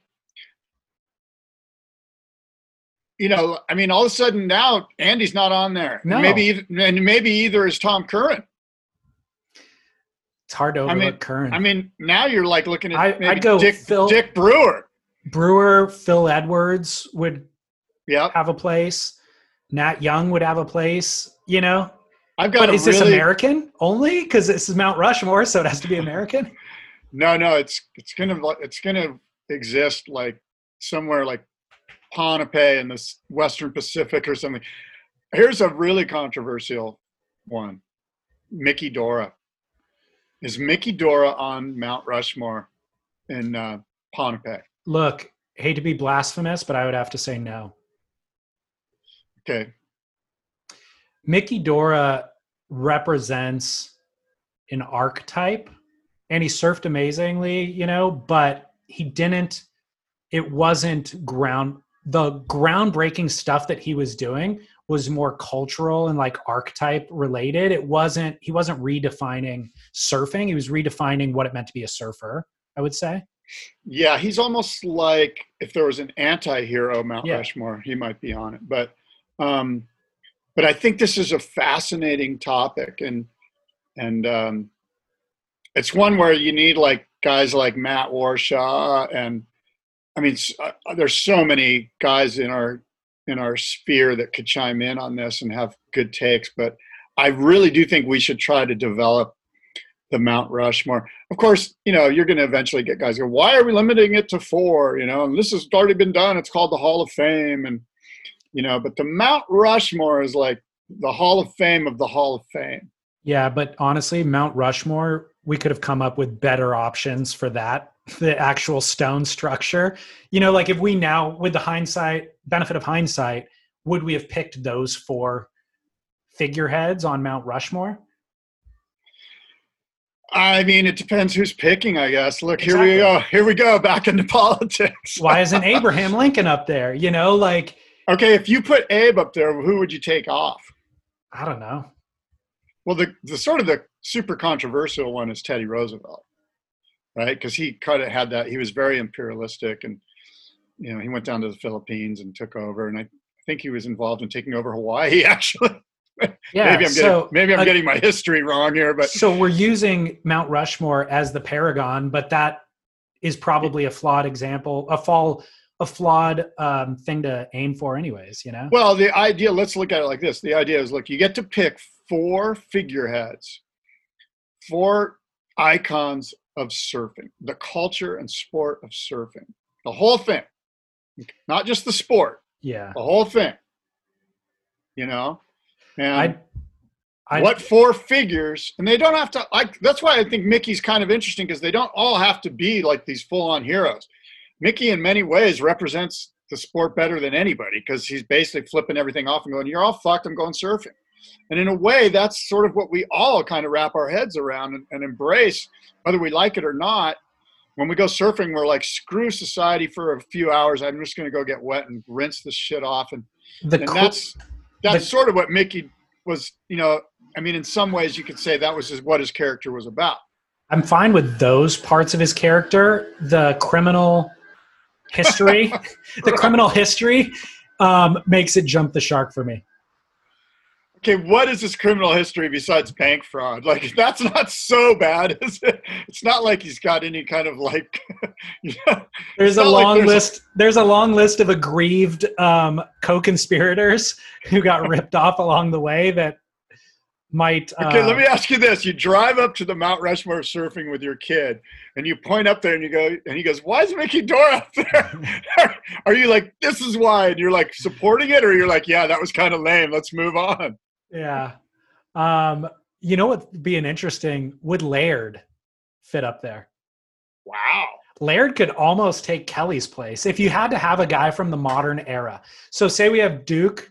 you know, I mean, all of a sudden now Andy's not on there. No. Maybe, and maybe either is Tom Curran. It's hard to overlook I mean, Curran. I mean, now you're like looking at I, maybe I'd go Dick, Phil, Dick Brewer. Brewer, Phil Edwards would yep. have a place. Nat Young would have a place, you know? I've got but is really... this American only? Because this is Mount Rushmore, so it has to be American. No, no, it's it's gonna it's gonna exist like somewhere like Pohnpei in the Western Pacific or something. Here's a really controversial one: Mickey Dora. Is Mickey Dora on Mount Rushmore in uh, Pohnpei? Look, hate to be blasphemous, but I would have to say no. Okay. Mickey Dora represents an archetype, and he surfed amazingly, you know, but he didn't, it wasn't ground, the groundbreaking stuff that he was doing was more cultural and like archetype related. It wasn't, he wasn't redefining surfing. He was redefining what it meant to be a surfer, I would say. Yeah. He's almost like if there was an anti-hero Mount yeah. Rushmore, he might be on it, but, um, but I think this is a fascinating topic, and, and, um, it's one where you need like guys like Matt Warshaw, and I mean, uh, there's so many guys in our in our sphere that could chime in on this and have good takes. But I really do think we should try to develop the Mount Rushmore. Of course, you know, you're going to eventually get guys go, why are we limiting it to four? You know, and this has already been done. It's called the Hall of Fame, and you know, but the Mount Rushmore is like the Hall of Fame of the Hall of Fame. Yeah, but honestly, Mount Rushmore, we could have come up with better options for that, the actual stone structure. You know, like if we now, with the hindsight, benefit of hindsight, would we have picked those four figureheads on Mount Rushmore? I mean, it depends who's picking, I guess. Look, exactly. Here we go. Here we go, back into politics. Why isn't Abraham Lincoln up there? You know, like... Okay, if you put Abe up there, who would you take off? I don't know. Well, the, the sort of the super controversial one is Teddy Roosevelt, right? Because he kind of had that, he was very imperialistic, and, you know, he went down to the Philippines and took over. And I think he was involved in taking over Hawaii, actually. Yeah, maybe I'm, so, getting, maybe I'm like, getting my history wrong here. But so we're using Mount Rushmore as the paragon, but that is probably a flawed example, a fall, a flawed um, thing to aim for anyways, you know? Well, the idea, let's look at it like this. The idea is, look, you get to pick four figureheads, four icons of surfing, the culture and sport of surfing, the whole thing, not just the sport. Yeah, the whole thing. You know, and I, I, what four figures, and they don't have to. Like that's why I think Mickey's kind of interesting, because they don't all have to be like these full-on heroes. Mickey, in many ways, represents the sport better than anybody, because he's basically flipping everything off and going, "You're all fucked. I'm going surfing." And in a way, that's sort of what we all kind of wrap our heads around and, and embrace, whether we like it or not. When we go surfing, we're like, screw society for a few hours. I'm just going to go get wet and rinse this shit off. And, the and cl- that's that's the, sort of what Mickey was, you know, I mean, in some ways you could say that was his, what his character was about. I'm fine with those parts of his character, the criminal history, the criminal history um, makes it jump the shark for me. Okay, what is his criminal history besides bank fraud? Like, that's not so bad, is it? It's not like he's got any kind of like. You know, there's a long like there's list. A- there's a long list of aggrieved um, co-conspirators who got ripped off along the way that might. Uh, okay, let me ask you this: you drive up to the Mount Rushmore of surfing with your kid, and you point up there, and you go, and he goes, "Why is Mickey Dora up there?" Are you like, "This is why," and you're like supporting it, or you're like, "Yeah, that was kind of lame. Let's move on." Yeah. Um, you know what would be an interesting, would Laird fit up there? Wow. Laird could almost take Kelly's place if you had to have a guy from the modern era. So say we have Duke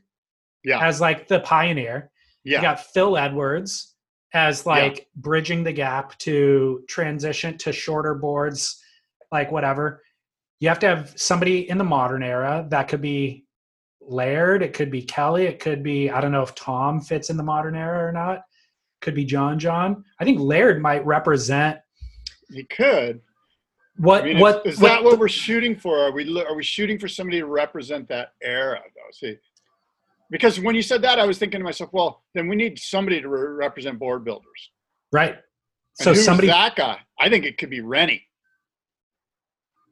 yeah. as like the pioneer. Yeah. You got Phil Edwards as like yeah. bridging the gap to transition to shorter boards, like whatever. You have to have somebody in the modern era that could be Laird, it could be Kelly, it could be, I don't know if Tom fits in the modern era or not, could be John John. I think Laird might represent. He could. What I mean, what is, is what, that what we're shooting for? Are we are we shooting for somebody to represent that era though? See, because when you said that, I was thinking to myself, well, then we need somebody to re- represent board builders, right? And so who's somebody that guy? I think it could be Rennie.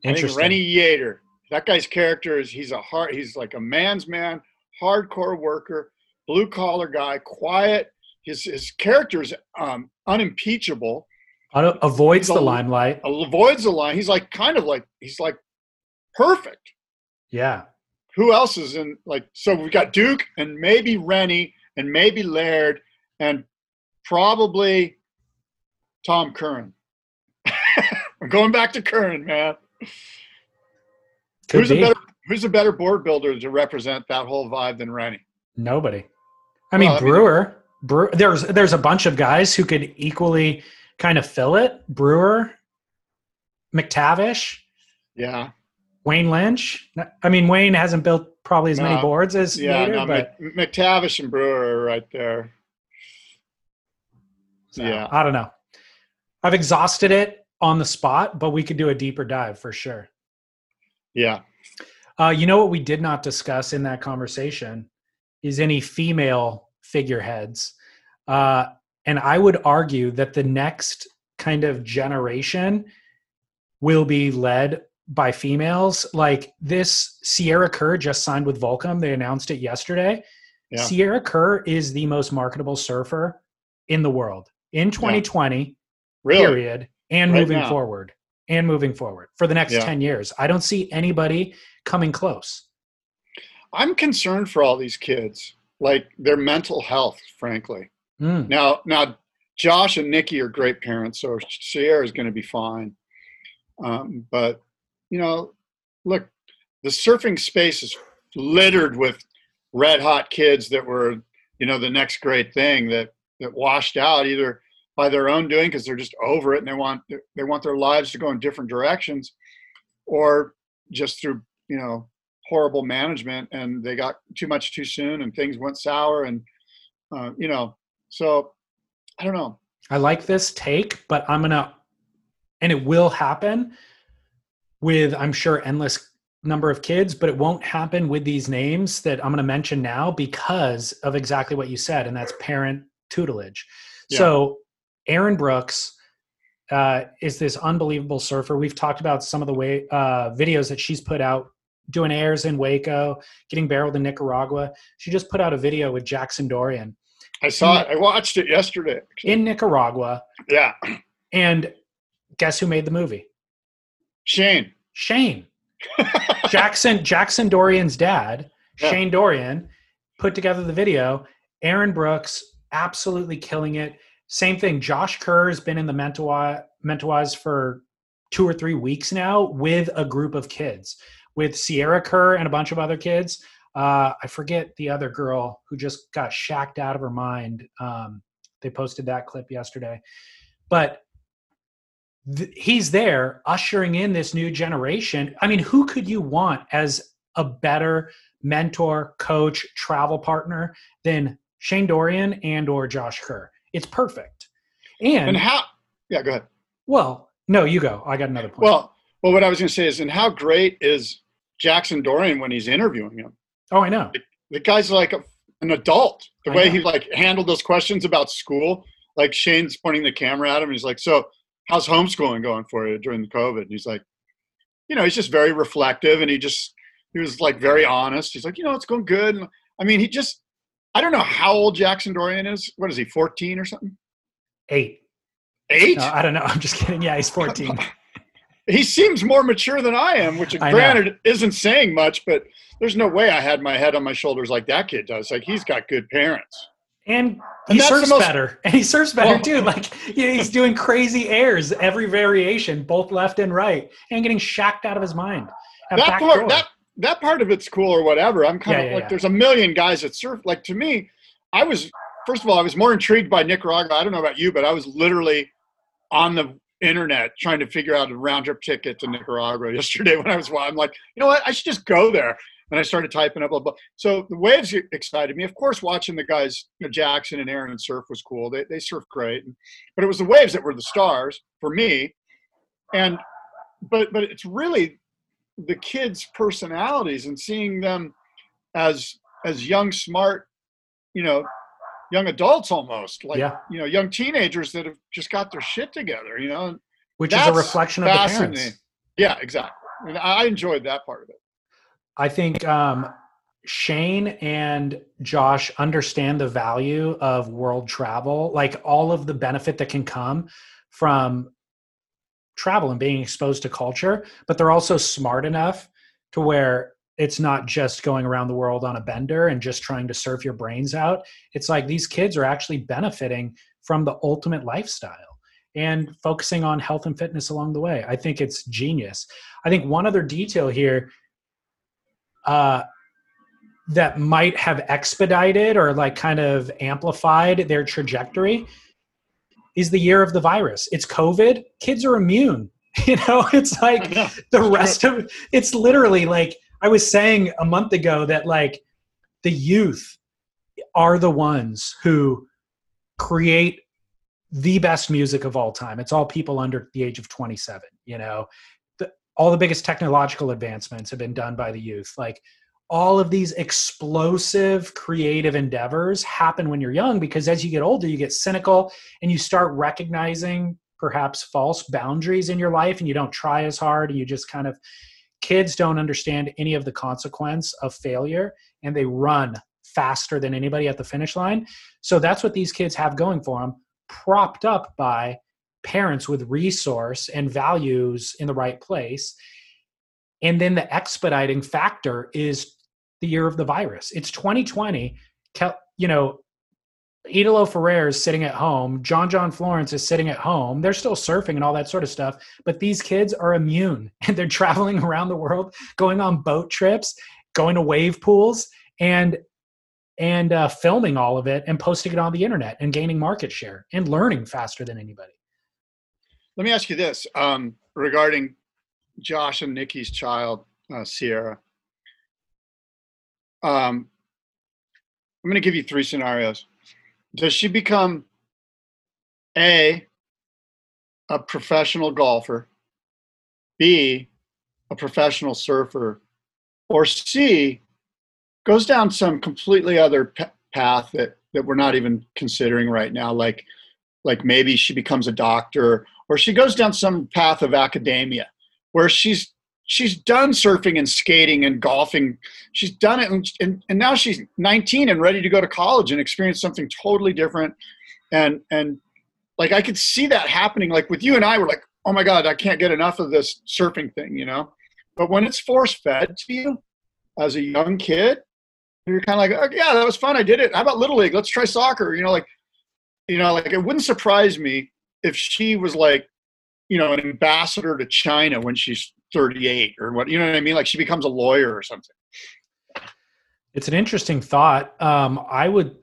Interesting. I think Rennie Yater. That guy's character is he's a hard, he's like a man's man, hardcore worker, blue collar guy, quiet. His his character's um, unimpeachable. Avoids he's the a, limelight. Avoids the line. He's like kind of like he's like perfect. Yeah. Who else is in like? So we've got Duke and maybe Rennie and maybe Laird and probably Tom Curran. I'm going back to Curran, man. Who's be. a better Who's a better board builder to represent that whole vibe than Rennie? Nobody. I mean, well, I Brewer. Mean, Brewer. There's there's a bunch of guys who could equally kind of fill it. Brewer, McTavish. Yeah. Wayne Lynch. I mean, Wayne hasn't built probably as no, many boards as yeah, later, no, but McTavish and Brewer are right there. So, yeah. I don't know. I've exhausted it on the spot, but we could do a deeper dive for sure. Yeah. Uh, you know what we did not discuss in that conversation is any female figureheads. Uh, and I would argue that the next kind of generation will be led by females. Like this Sierra Kerr just signed with Volcom. They announced it yesterday. Yeah. Sierra Kerr is the most marketable surfer in the world in twenty twenty, yeah. really? period, and right moving now. forward. And moving forward for the next yeah. ten years. I don't see anybody coming close. I'm concerned for all these kids, like their mental health, frankly. Mm. Now, now, Josh and Nikki are great parents, so Sierra is going to be fine. Um, but, you know, look, the surfing space is littered with red hot kids that were, you know, the next great thing that, that washed out either by their own doing because they're just over it and they want they want their lives to go in different directions, or just through, you know, horrible management and they got too much too soon and things went sour and, uh, you know, so I don't know. I like this take, but I'm going to, and it will happen with, I'm sure, endless number of kids, but it won't happen with these names that I'm going to mention now because of exactly what you said, and that's parent tutelage. Yeah. So Aaron Brooks uh, is this unbelievable surfer. We've talked about some of the way, uh, videos that she's put out, doing airs in Waco, getting barreled in Nicaragua. She just put out a video with Jackson Dorian. I saw in, it. I watched it yesterday. In Nicaragua. Yeah. And guess who made the movie? Shane. Shane. Jackson Jackson Dorian's dad, yeah. Shane Dorian, put together the video. Aaron Brooks absolutely killing it. Same thing. Josh Kerr has been in the Mentawai, Mentawais for two or three weeks now with a group of kids, with Sierra Kerr and a bunch of other kids. Uh, I forget the other girl who just got shacked out of her mind. Um, they posted that clip yesterday. But th- he's there ushering in this new generation. I mean, who could you want as a better mentor, coach, travel partner than Shane Dorian and or Josh Kerr? It's perfect. And, and how – yeah, go ahead. Well, no, you go. I got another point. Well, well, what I was going to say is, and how great is Jackson Dorian when he's interviewing him? Oh, I know. The, the guy's like a, an adult. The I way know. he, like, handled those questions about school, like Shane's pointing the camera at him, and he's like, so how's homeschooling going for you during the COVID? And he's like, you know, he's just very reflective, and he just – he was, like, very honest. He's like, you know, it's going good. And, I mean, he just – I don't know how old Jackson Dorian is. What is he, fourteen or something? Eight. Eight? No, I don't know. I'm just kidding. Yeah, he's fourteen. He seems more mature than I am, which I granted know. isn't saying much, but there's no way I had my head on my shoulders like that kid does. Like, he's got good parents. And he and surfs most... better. And he surfs better, well, too. Like, you know, he's doing crazy airs, every variation, both left and right, and getting shacked out of his mind. That part, that That part of it's cool or whatever. I'm kind yeah, of yeah, like, yeah. there's a million guys that surf. Like, to me, I was, first of all, I was more intrigued by Nicaragua. I don't know about you, but I was literally on the internet trying to figure out a round trip ticket to Nicaragua yesterday when I was, I'm like, you know what? I should just go there. And I started typing up, blah, blah. So the waves excited me. Of course, watching the guys, you know, Jackson and Aaron and surf was cool. They, they surfed great. But it was the waves that were the stars for me. And, but, but it's really, the kids' personalities and seeing them as as young, smart, you know, young adults almost, like, yeah. you know, young teenagers that have just got their shit together, you know. Which That's is a reflection of the parents. Yeah, exactly. And I enjoyed that part of it. I think um, Shane and Josh understand the value of world travel, like all of the benefit that can come from travel and being exposed to culture, but they're also smart enough to where it's not just going around the world on a bender and just trying to surf your brains out. It's like these kids are actually benefiting from the ultimate lifestyle. and focusing on health and fitness along the way. I think it's genius. I think one other detail here uh, that might have expedited or like kind of amplified their trajectory is the year of the virus. It's COVID. Kids are immune. You know, it's like the rest of, it's literally like, I was saying a month ago that like the youth are the ones who create the best music of all time. It's all people under the age of twenty-seven, you know, the, all the biggest technological advancements have been done by the youth. Like all of these explosive creative endeavors happen when you're young, because as you get older, you get cynical and you start recognizing perhaps false boundaries in your life, and you don't try as hard. You just kind of, kids don't understand any of the consequence of failure, and they run faster than anybody at the finish line. So that's what these kids have going for them, propped up by parents with resource and values in the right place. And then the expediting factor is the year of the virus. It's twenty twenty, you know, Italo Ferrer is sitting at home. John John Florence is sitting at home. They're still surfing and all that sort of stuff, but these kids are immune and they're traveling around the world, going on boat trips, going to wave pools, and and uh, filming all of it and posting it on the internet and gaining market share and learning faster than anybody. Let me ask you this um, regarding Josh and Nikki's child, uh, Sierra. Um, I'm going to give you three scenarios. Does she become A, a professional golfer, B, a professional surfer, or C, goes down some completely other p- path that, that we're not even considering right now, like like maybe she becomes a doctor, or she goes down some path of academia where she's she's done surfing and skating and golfing. She's done it, and, and, and now she's nineteen and ready to go to college and experience something totally different. And and like I could see that happening. Like with you and I, we're like, oh my God, I can't get enough of this surfing thing, you know? But when it's force-fed to you as a young kid, you're kind of like, oh yeah, that was fun, I did it. How about Little League? Let's try soccer. You know, like, you know, like it wouldn't surprise me if she was like, you know, an ambassador to China when she's thirty-eight or what, you know what I mean? Like she becomes a lawyer or something. It's an interesting thought. Um, I would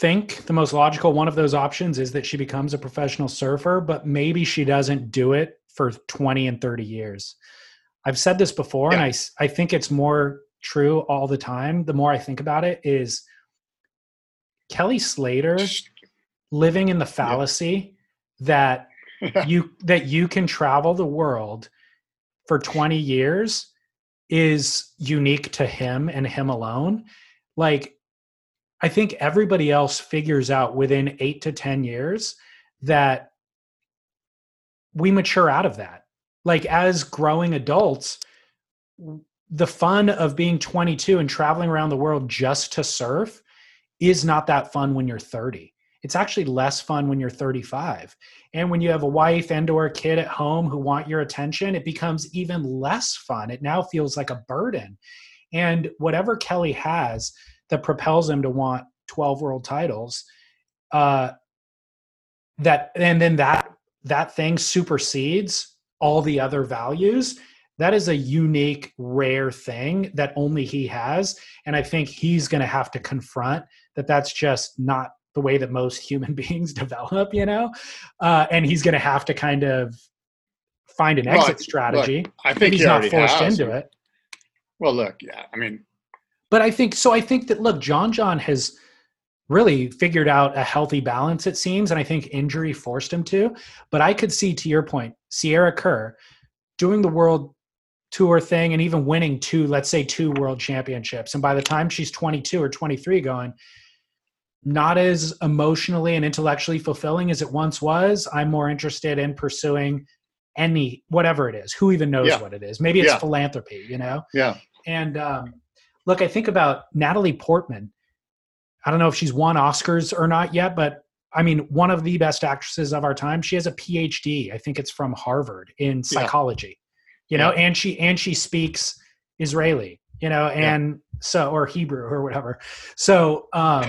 think the most logical one of those options is that she becomes a professional surfer, but maybe she doesn't do it for twenty and thirty years. I've said this before, yeah. and I, I think it's more true all the time. The more I think about it is Kelly Slater living in the fallacy yeah. that you, that you can travel the world for twenty years is unique to him and him alone. Like, I think everybody else figures out within eight to ten years that we mature out of that. Like as growing adults, the fun of being twenty-two and traveling around the world just to surf is not that fun when you're thirty. It's actually less fun when you're thirty-five. And when you have a wife and or a kid at home who want your attention, it becomes even less fun. It now feels like a burden. And whatever Kelly has that propels him to want twelve world titles, uh, that and then that that thing supersedes all the other values. That is a unique, rare thing that only he has. And I think he's going to have to confront that that's just not the way that most human beings develop, you know, uh, and he's going to have to kind of find an exit look, strategy. Look, I think he's he not forced has. into it. Well, look, yeah, I mean, but I think, so I think that, look, John John has really figured out a healthy balance, it seems. And I think injury forced him to, but I could see, to your point, Sierra Kerr doing the world tour thing and even winning two, let's say two world championships. And by the time she's twenty-two or twenty-three going, not as emotionally and intellectually fulfilling as it once was. I'm more interested in pursuing any, whatever it is, who even knows yeah. what it is. Maybe it's yeah. philanthropy, you know? Yeah. And um, look, I think about Natalie Portman. I don't know if she's won Oscars or not yet, but I mean, one of the best actresses of our time. She has a P H D. I think it's from Harvard in psychology, yeah. you know, yeah. and she, and she speaks Israeli, you know, and yeah. so, or Hebrew or whatever. So, um,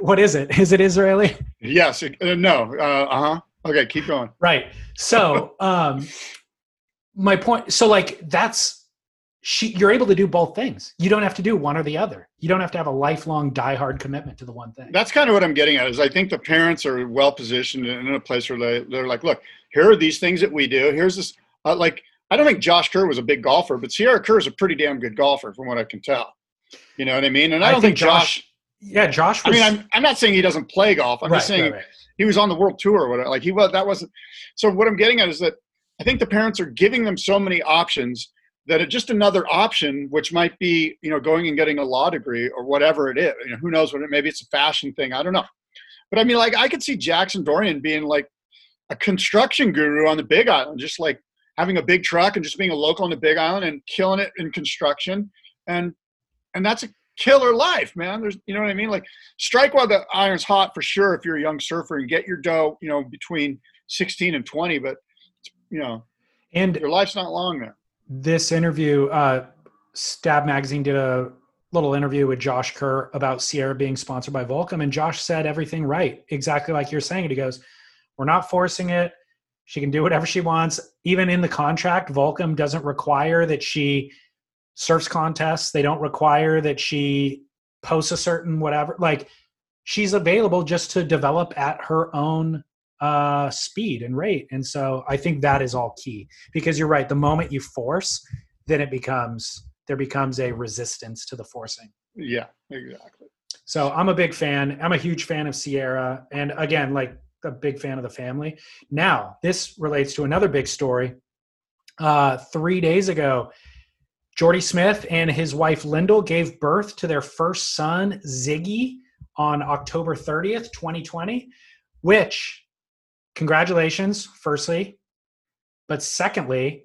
what is it? Is it Israeli? Yes. Uh, no. Uh huh. Okay, keep going. Right. So um, my point, so like that's, she, you're able to do both things. You don't have to do one or the other. You don't have to have a lifelong diehard commitment to the one thing. That's kind of what I'm getting at, is I think the parents are well positioned and in a place where they, they're like, look, here are these things that we do. Here's this, uh, like, I don't think Josh Kerr was a big golfer, but Sierra Kerr is a pretty damn good golfer from what I can tell. You know what I mean? And I, I don't think, think Josh, Josh, yeah, Josh was, I mean, I'm, I'm not saying he doesn't play golf. I'm right, just saying right, right. he was on the world tour or whatever. Like he was, that wasn't, so what I'm getting at is that I think the parents are giving them so many options that are just another option, which might be, you know, going and getting a law degree or whatever it is. You know, who knows what it, maybe it's a fashion thing. I don't know. But I mean, like I could see Jackson Dorian being like a construction guru on the Big Island, just like, having a big truck and just being a local on the Big Island and killing it in construction. And, and that's a killer life, man. There's, you know what I mean? Like strike while the iron's hot for sure. If you're a young surfer and get your dough, you know, between sixteen and twenty, but you know, and your life's not long there. This interview, uh, Stab Magazine did a little interview with Josh Kerr about Sierra being sponsored by Volcom. And Josh said everything right. Exactly like you're saying it. He goes, we're not forcing it. She can do whatever she wants. Even in the contract, Volcom doesn't require that she surfs contests. They don't require that she posts a certain whatever. Like, she's available just to develop at her own uh, speed and rate. And so I think that is all key. Because you're right, the moment you force, then it becomes – there becomes a resistance to the forcing. Yeah, exactly. So I'm a big fan. I'm a huge fan of Sierra. And, again, like – a big fan of the family. Now, this relates to another big story. Uh, three days ago, Jordy Smith and his wife Lyndall gave birth to their first son, Ziggy, on October thirtieth, twenty twenty, which, congratulations, firstly. But secondly,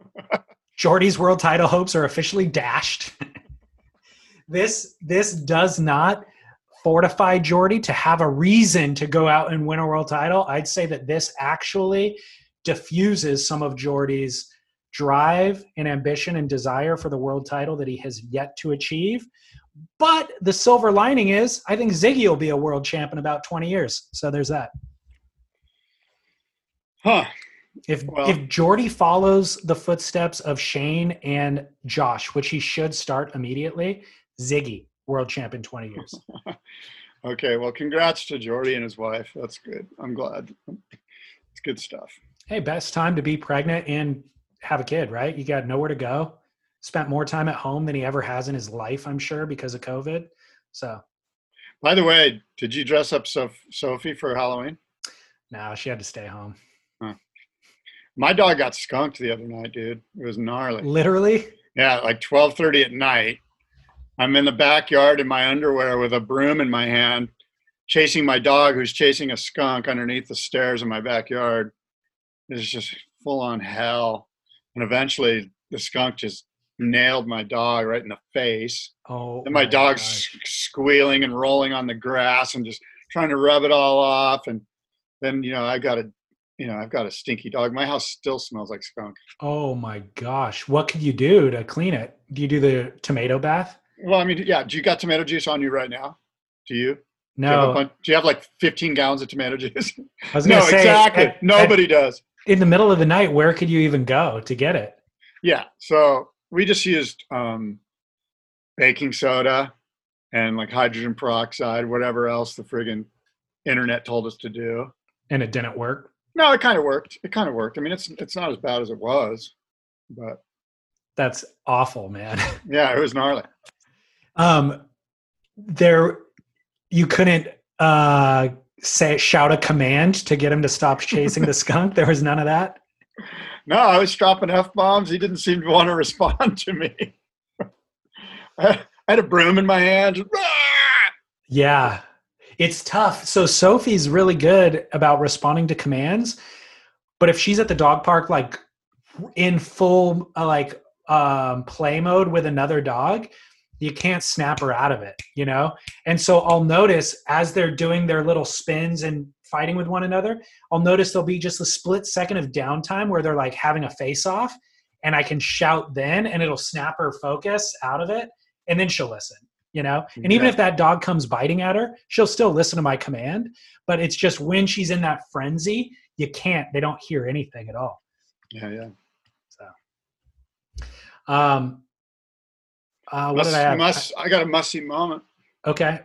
Jordy's world title hopes are officially dashed. This, this does not fortify Jordy to have a reason to go out and win a world title. I'd say that this actually diffuses some of Jordy's drive and ambition and desire for the world title that he has yet to achieve. But the silver lining is I think Ziggy will be a world champ in about twenty years. So there's that. Huh. If, well. if Jordy follows the footsteps of Shane and Josh, which he should start immediately, Ziggy. World champ in twenty years. Okay. Well, congrats to Jordy and his wife. That's good. I'm glad. It's good stuff. Hey, best time to be pregnant and have a kid, right? You got nowhere to go. Spent more time at home than he ever has in his life, I'm sure, because of COVID. So. By the way, did you dress up Sophie for Halloween? No, she had to stay home. Huh. My dog got skunked the other night, dude. It was gnarly. Literally? Yeah. Like twelve thirty at night. I'm in the backyard in my underwear with a broom in my hand, chasing my dog who's chasing a skunk underneath the stairs in my backyard. It's just full on hell. And eventually the skunk just nailed my dog right in the face. Oh, and my, my dog's gosh. squealing and rolling on the grass and just trying to rub it all off. And then, you know, I got a, you know, I've got a stinky dog. My house still smells like skunk. Oh my gosh. What could you do to clean it? Do you do the tomato bath? Well, I mean, yeah. Do you got tomato juice on you right now? Do you? No. Do you have, bunch, do you have like fifteen gallons of tomato juice? I was no, say, exactly. At, Nobody at, does. In the middle of the night, where could you even go to get it? Yeah. So we just used um, baking soda and like hydrogen peroxide, whatever else the friggin' internet told us to do. And it didn't work? No, it kind of worked. It kind of worked. I mean, it's it's not as bad as it was, but. That's awful, man. Yeah, it was gnarly. Um, there, you couldn't, uh, say, shout a command to get him to stop chasing the skunk. There was none of that. No, I was dropping F bombs. He didn't seem to want to respond to me. I had a broom in my hand. Yeah, it's tough. So Sophie's really good about responding to commands, but if she's at the dog park, like in full, uh, like, um, play mode with another dog, you can't snap her out of it, you know? And so I'll notice as they're doing their little spins and fighting with one another, I'll notice there'll be just a split second of downtime where they're like having a face off and I can shout then and it'll snap her focus out of it. And then she'll listen, you know? Exactly. And even if that dog comes biting at her, she'll still listen to my command, but it's just when she's in that frenzy, you can't, they don't hear anything at all. Yeah. Yeah. So, um, uh, what must, did I have? Must, I got a musty moment. Okay.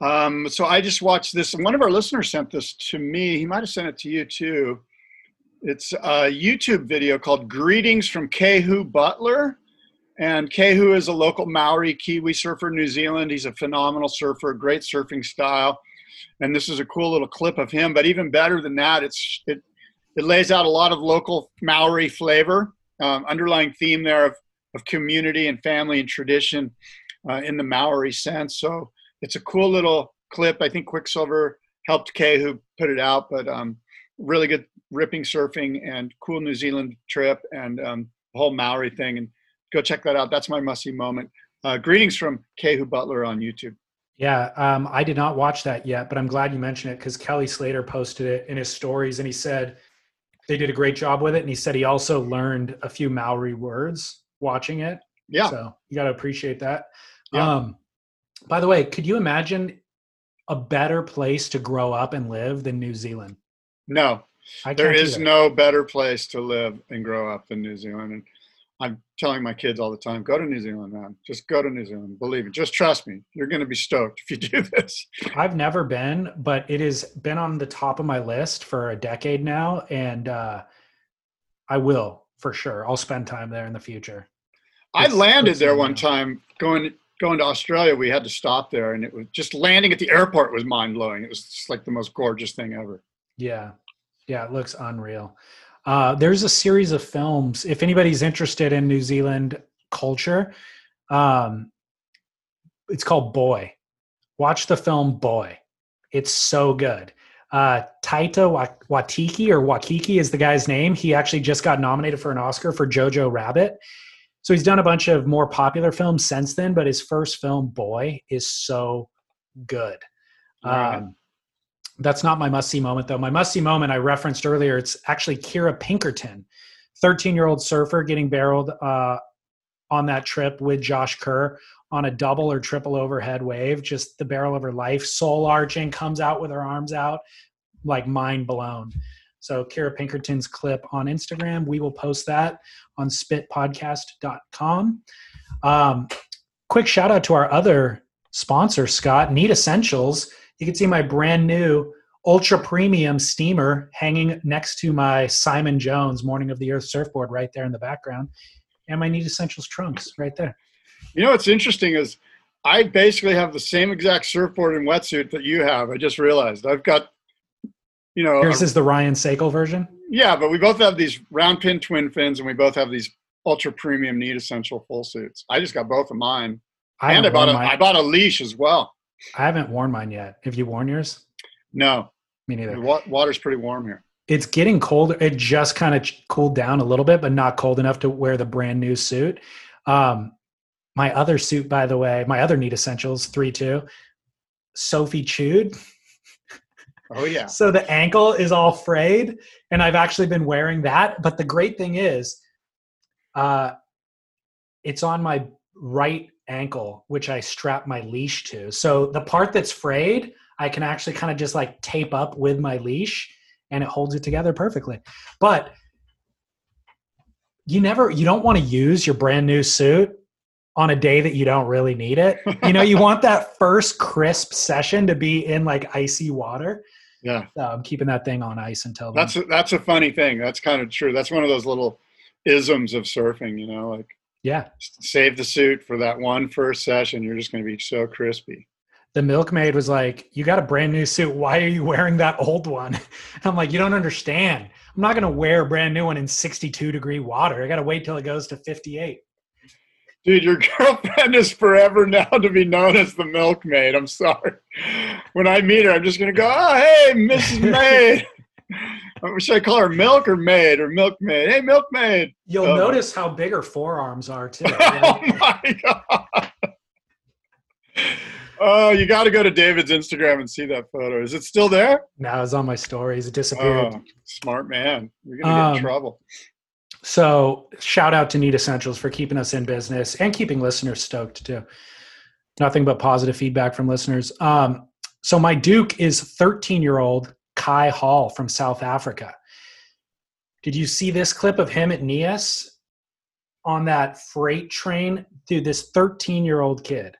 Um, so I just watched this, and one of our listeners sent this to me. He might've sent it to you too. It's a YouTube video called Greetings from Kehu Butler. And Kehu is a local Maori Kiwi surfer in New Zealand. He's a phenomenal surfer, great surfing style. And this is a cool little clip of him. But even better than that, it's it, it lays out a lot of local Maori flavor, um, underlying theme there of, of community and family and tradition uh, in the Maori sense. So it's a cool little clip. I think Quicksilver helped Kehu put it out, but um, really good ripping surfing and cool New Zealand trip and um, the whole Maori thing. And go check that out. That's my musty moment. Uh, greetings from Kehu Butler on YouTube. Yeah, um, I did not watch that yet, but I'm glad you mentioned it because Kelly Slater posted it in his stories and he said they did a great job with it. And he said he also learned a few Maori words watching it. Yeah. So you got to appreciate that. Yeah. Um, by the way, could you imagine a better place to grow up and live than New Zealand? No, I there is no better place to live and grow up than New Zealand. And I'm telling my kids all the time, go to New Zealand, man. Just go to New Zealand. Believe it. Just trust me. You're going to be stoked if you do this. I've never been, but it has been on the top of my list for a decade now. And uh, I will, for sure. I'll spend time there in the future. It's, I landed there one time going, going to Australia. We had to stop there. And it was just landing at the airport was mind blowing. It was just like the most gorgeous thing ever. Yeah. Yeah. It looks unreal. Uh, there's a series of films. If anybody's interested in New Zealand culture, um, it's called Boy. Watch the film Boy. It's so good. Uh, Taika Waititi or Waikiki is the guy's name. He actually just got nominated for an Oscar for Jojo Rabbit. So he's done a bunch of more popular films since then, but his first film, Boy, is so good. Right. Um, That's not my must-see moment, though. My must-see moment I referenced earlier, it's actually Kira Pinkerton, thirteen-year-old surfer getting barreled uh, on that trip with Josh Kerr on a double or triple overhead wave, just the barrel of her life, soul arching, comes out with her arms out, like mind blown. So Kira Pinkerton's clip on Instagram, we will post that on spit podcast dot com. Um, quick shout-out to our other sponsor, Scott, Neat Essentials. You can see my brand new ultra premium steamer hanging next to my Simon Jones Morning of the Earth surfboard right there in the background, and my Neat Essentials trunks right there. You know, what's interesting is I basically have the same exact surfboard and wetsuit that you have. I just realized I've got, you know, yours is the Ryan Seacole version. Yeah. But we both have these round pin twin fins and we both have these ultra premium Neat Essential full suits. I just got both of mine. I and I bought, a, I bought a leash as well. I haven't worn mine yet. Have you worn yours? No. Me neither. The water's pretty warm here. It's getting colder. It just kind of cooled down a little bit, but not cold enough to wear the brand new suit. Um, my other suit, by the way, my other Neat Essentials, three two, Sophie chewed. Oh, yeah. So the ankle is all frayed, and I've actually been wearing that. But the great thing is uh, it's on my right ankle, which I strap my leash to. So the part that's frayed, I can actually kind of just like tape up with my leash and it holds it together perfectly. But you never, you don't want to use your brand new suit on a day that you don't really need it. You know, you want that first crisp session to be in like icy water. Yeah. So I'm keeping that thing on ice until then. That's a, that's a funny thing. That's kind of true. That's one of those little isms of surfing, you know, like, yeah. Save the suit for that one first session. You're just going to be so crispy. The milkmaid was like, you got a brand new suit. Why are you wearing that old one? And I'm like, you don't understand. I'm not going to wear a brand new one in sixty-two degree water. I got to wait till it goes to fifty-eight. Dude, your girlfriend is forever now to be known as the milkmaid. I'm sorry. When I meet her, I'm just going to go, oh, hey, Missus Maid. Should I call her Milk or Maid or Milkmaid? Hey, Milkmaid. You'll oh. notice how big her forearms are, too. Oh, my God. Oh, you got to go to David's Instagram and see that photo. Is it still there? No, it's on my stories. It disappeared. Oh, smart man. You're going to um, get in trouble. So shout out to Neat Essentials for keeping us in business and keeping listeners stoked, too. Nothing but positive feedback from listeners. Um, so my Duke is thirteen-year-old Kai Hall from South Africa. Did you see this clip of him at N E A S on that freight train? Dude, this thirteen-year-old kid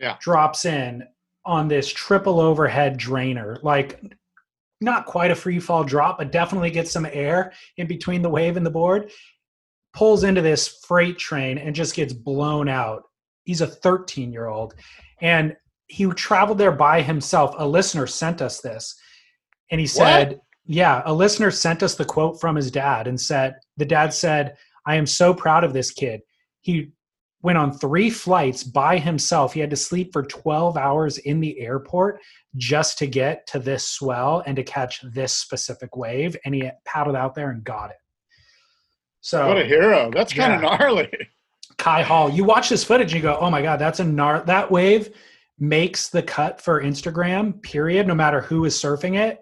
yeah. drops in on this triple overhead drainer, like not quite a free fall drop, but definitely gets some air in between the wave and the board, pulls into this freight train and just gets blown out. He's a thirteen-year-old. And he traveled there by himself. A listener sent us this. And he said, what? yeah, a listener sent us the quote from his dad and said, the dad said, I am so proud of this kid. He went on three flights by himself. He had to sleep for twelve hours in the airport just to get to this swell and to catch this specific wave. And he paddled out there and got it. So what a hero. That's kind yeah. of gnarly. Kai Hall, you watch this footage and you go, oh my God, that's a gnar- that wave makes the cut for Instagram, period, no matter who is surfing it.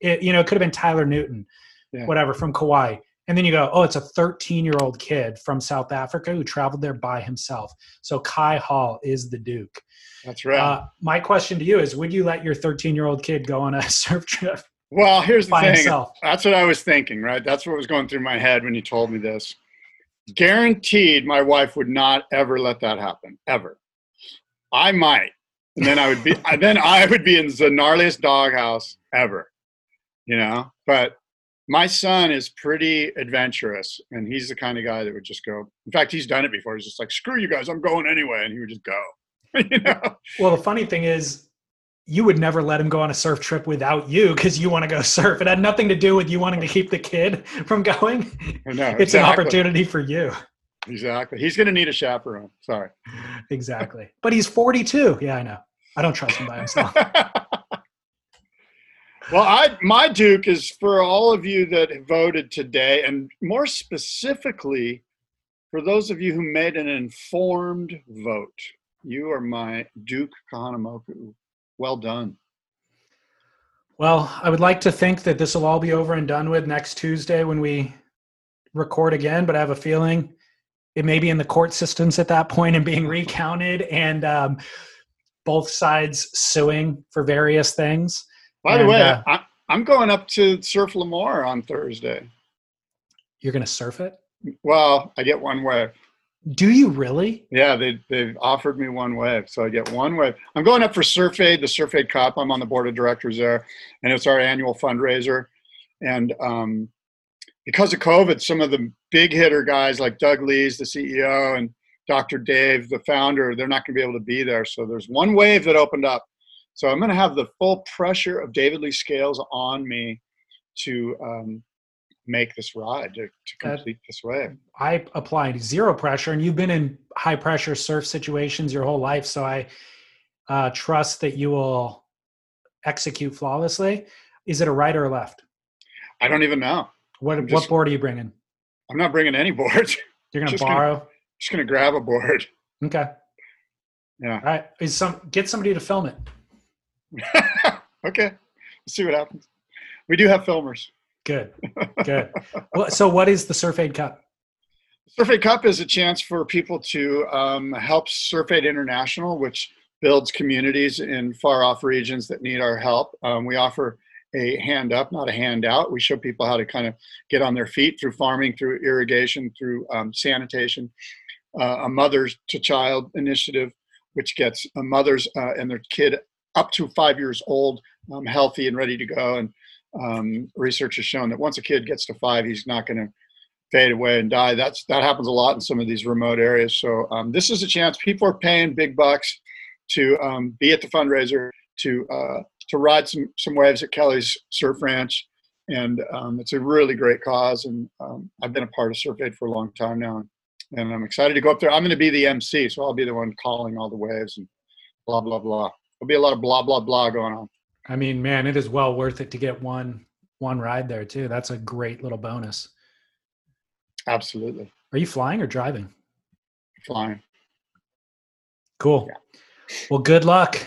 It, you know, it could have been Tyler Newton, yeah. whatever, from Kauai. And then you go, oh, it's a thirteen-year-old kid from South Africa who traveled there by himself. So Kai Hall is the Duke. That's right. Uh, my question to you is, would you let your thirteen-year-old kid go on a surf trip? Well, here's the by thing. Himself? That's what I was thinking, right? That's what was going through my head when you told me this. Guaranteed my wife would not ever let that happen, ever. I might. And then I would be then I would be in the gnarliest doghouse ever. You know, but my son is pretty adventurous, and he's the kind of guy that would just go. In fact, he's done it before. He's just like, screw you guys, I'm going anyway. And he would just go, you know? Well, the funny thing is you would never let him go on a surf trip without you because you want to go surf. It had nothing to do with you wanting to keep the kid from going. No, it's exactly. an opportunity for you. Exactly. He's going to need a chaperone. Sorry. Exactly. But he's forty-two. Yeah, I know. I don't trust him by himself. Well, I, my Duke is for all of you that voted today, and more specifically, for those of you who made an informed vote. You are my Duke Kahanamoku. Well done. Well, I would like to think that this will all be over and done with next Tuesday when we record again, but I have a feeling it may be in the court systems at that point and being recounted and um, both sides suing for various things. By the and, way, uh, I, I'm going up to surf Lemoore on Thursday. You're going to surf it? Well, I get one wave. Do you really? Yeah, they, they've offered me one wave, so I get one wave. I'm going up for Surf Aid, the Surf Aid Cup. I'm on the board of directors there, and it's our annual fundraiser. And um, because of COVID, some of the big hitter guys like Doug Lees, the C E O, and Doctor Dave, the founder, they're not going to be able to be there. So there's one wave that opened up. So I'm going to have the full pressure of David Lee Scales on me to um, make this ride, to, to complete this wave. I applied zero pressure, and you've been in high-pressure surf situations your whole life, so I uh, trust that you will execute flawlessly. Is it a right or a left? I don't even know. What just, what board are you bringing? I'm not bringing any boards. You're going to borrow? Gonna, just going to grab a board. Okay. Yeah. All right. Is some, get somebody to film it. Okay, let's see what happens. We do have filmers. Good, good. Well, so what is the Surf Aid Cup? Surf Aid Cup is a chance for people to um, help Surf Aid International, which builds communities in far-off regions that need our help. Um, we offer a hand up, not a handout. We show people how to kind of get on their feet through farming, through irrigation, through um, sanitation, uh, a mother-to-child initiative, which gets uh, mothers uh, and their kid up to five years old, um, healthy and ready to go. And um, research has shown that once a kid gets to five, he's not going to fade away and die. That's that happens a lot in some of these remote areas. So um, this is a chance. People are paying big bucks to um, be at the fundraiser, to uh, to ride some some waves at Kelly's Surf Ranch, and um, it's a really great cause. And um, I've been a part of Surf Aid for a long time now, and I'm excited to go up there. I'm going to be the M C, so I'll be the one calling all the waves and blah blah blah. There'll be a lot of blah, blah, blah going on. I mean, man, it is well worth it to get one one ride there, too. That's a great little bonus. Absolutely. Are you flying or driving? Flying. Cool. Yeah. Well, good luck.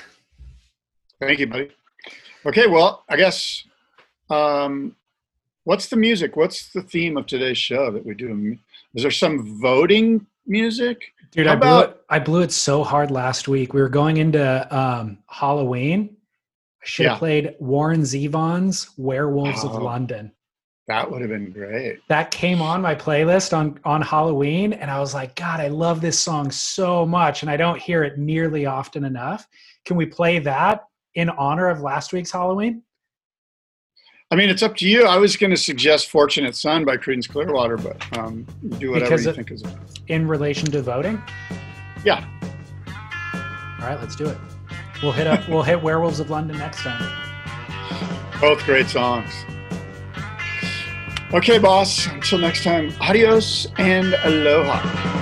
Thank you, buddy. Okay, well, I guess, um, what's the music? What's the theme of today's show that we do? Is there some voting music? Dude, I blew, it, I blew it so hard last week. We were going into um, Halloween. I should have yeah. played Warren Zevon's Werewolves oh, of London. That would have been great. That came on my playlist on, on Halloween, and I was like, God, I love this song so much, and I don't hear it nearly often enough. Can we play that in honor of last week's Halloween? I mean, it's up to you. I was going to suggest Fortunate Son by Creedence Clearwater, but um, do whatever because you think is in relation to voting? Yeah. All right, let's do it. We'll hit up. We'll hit Werewolves of London next time. Both great songs. Okay, boss. Until next time, adios and aloha.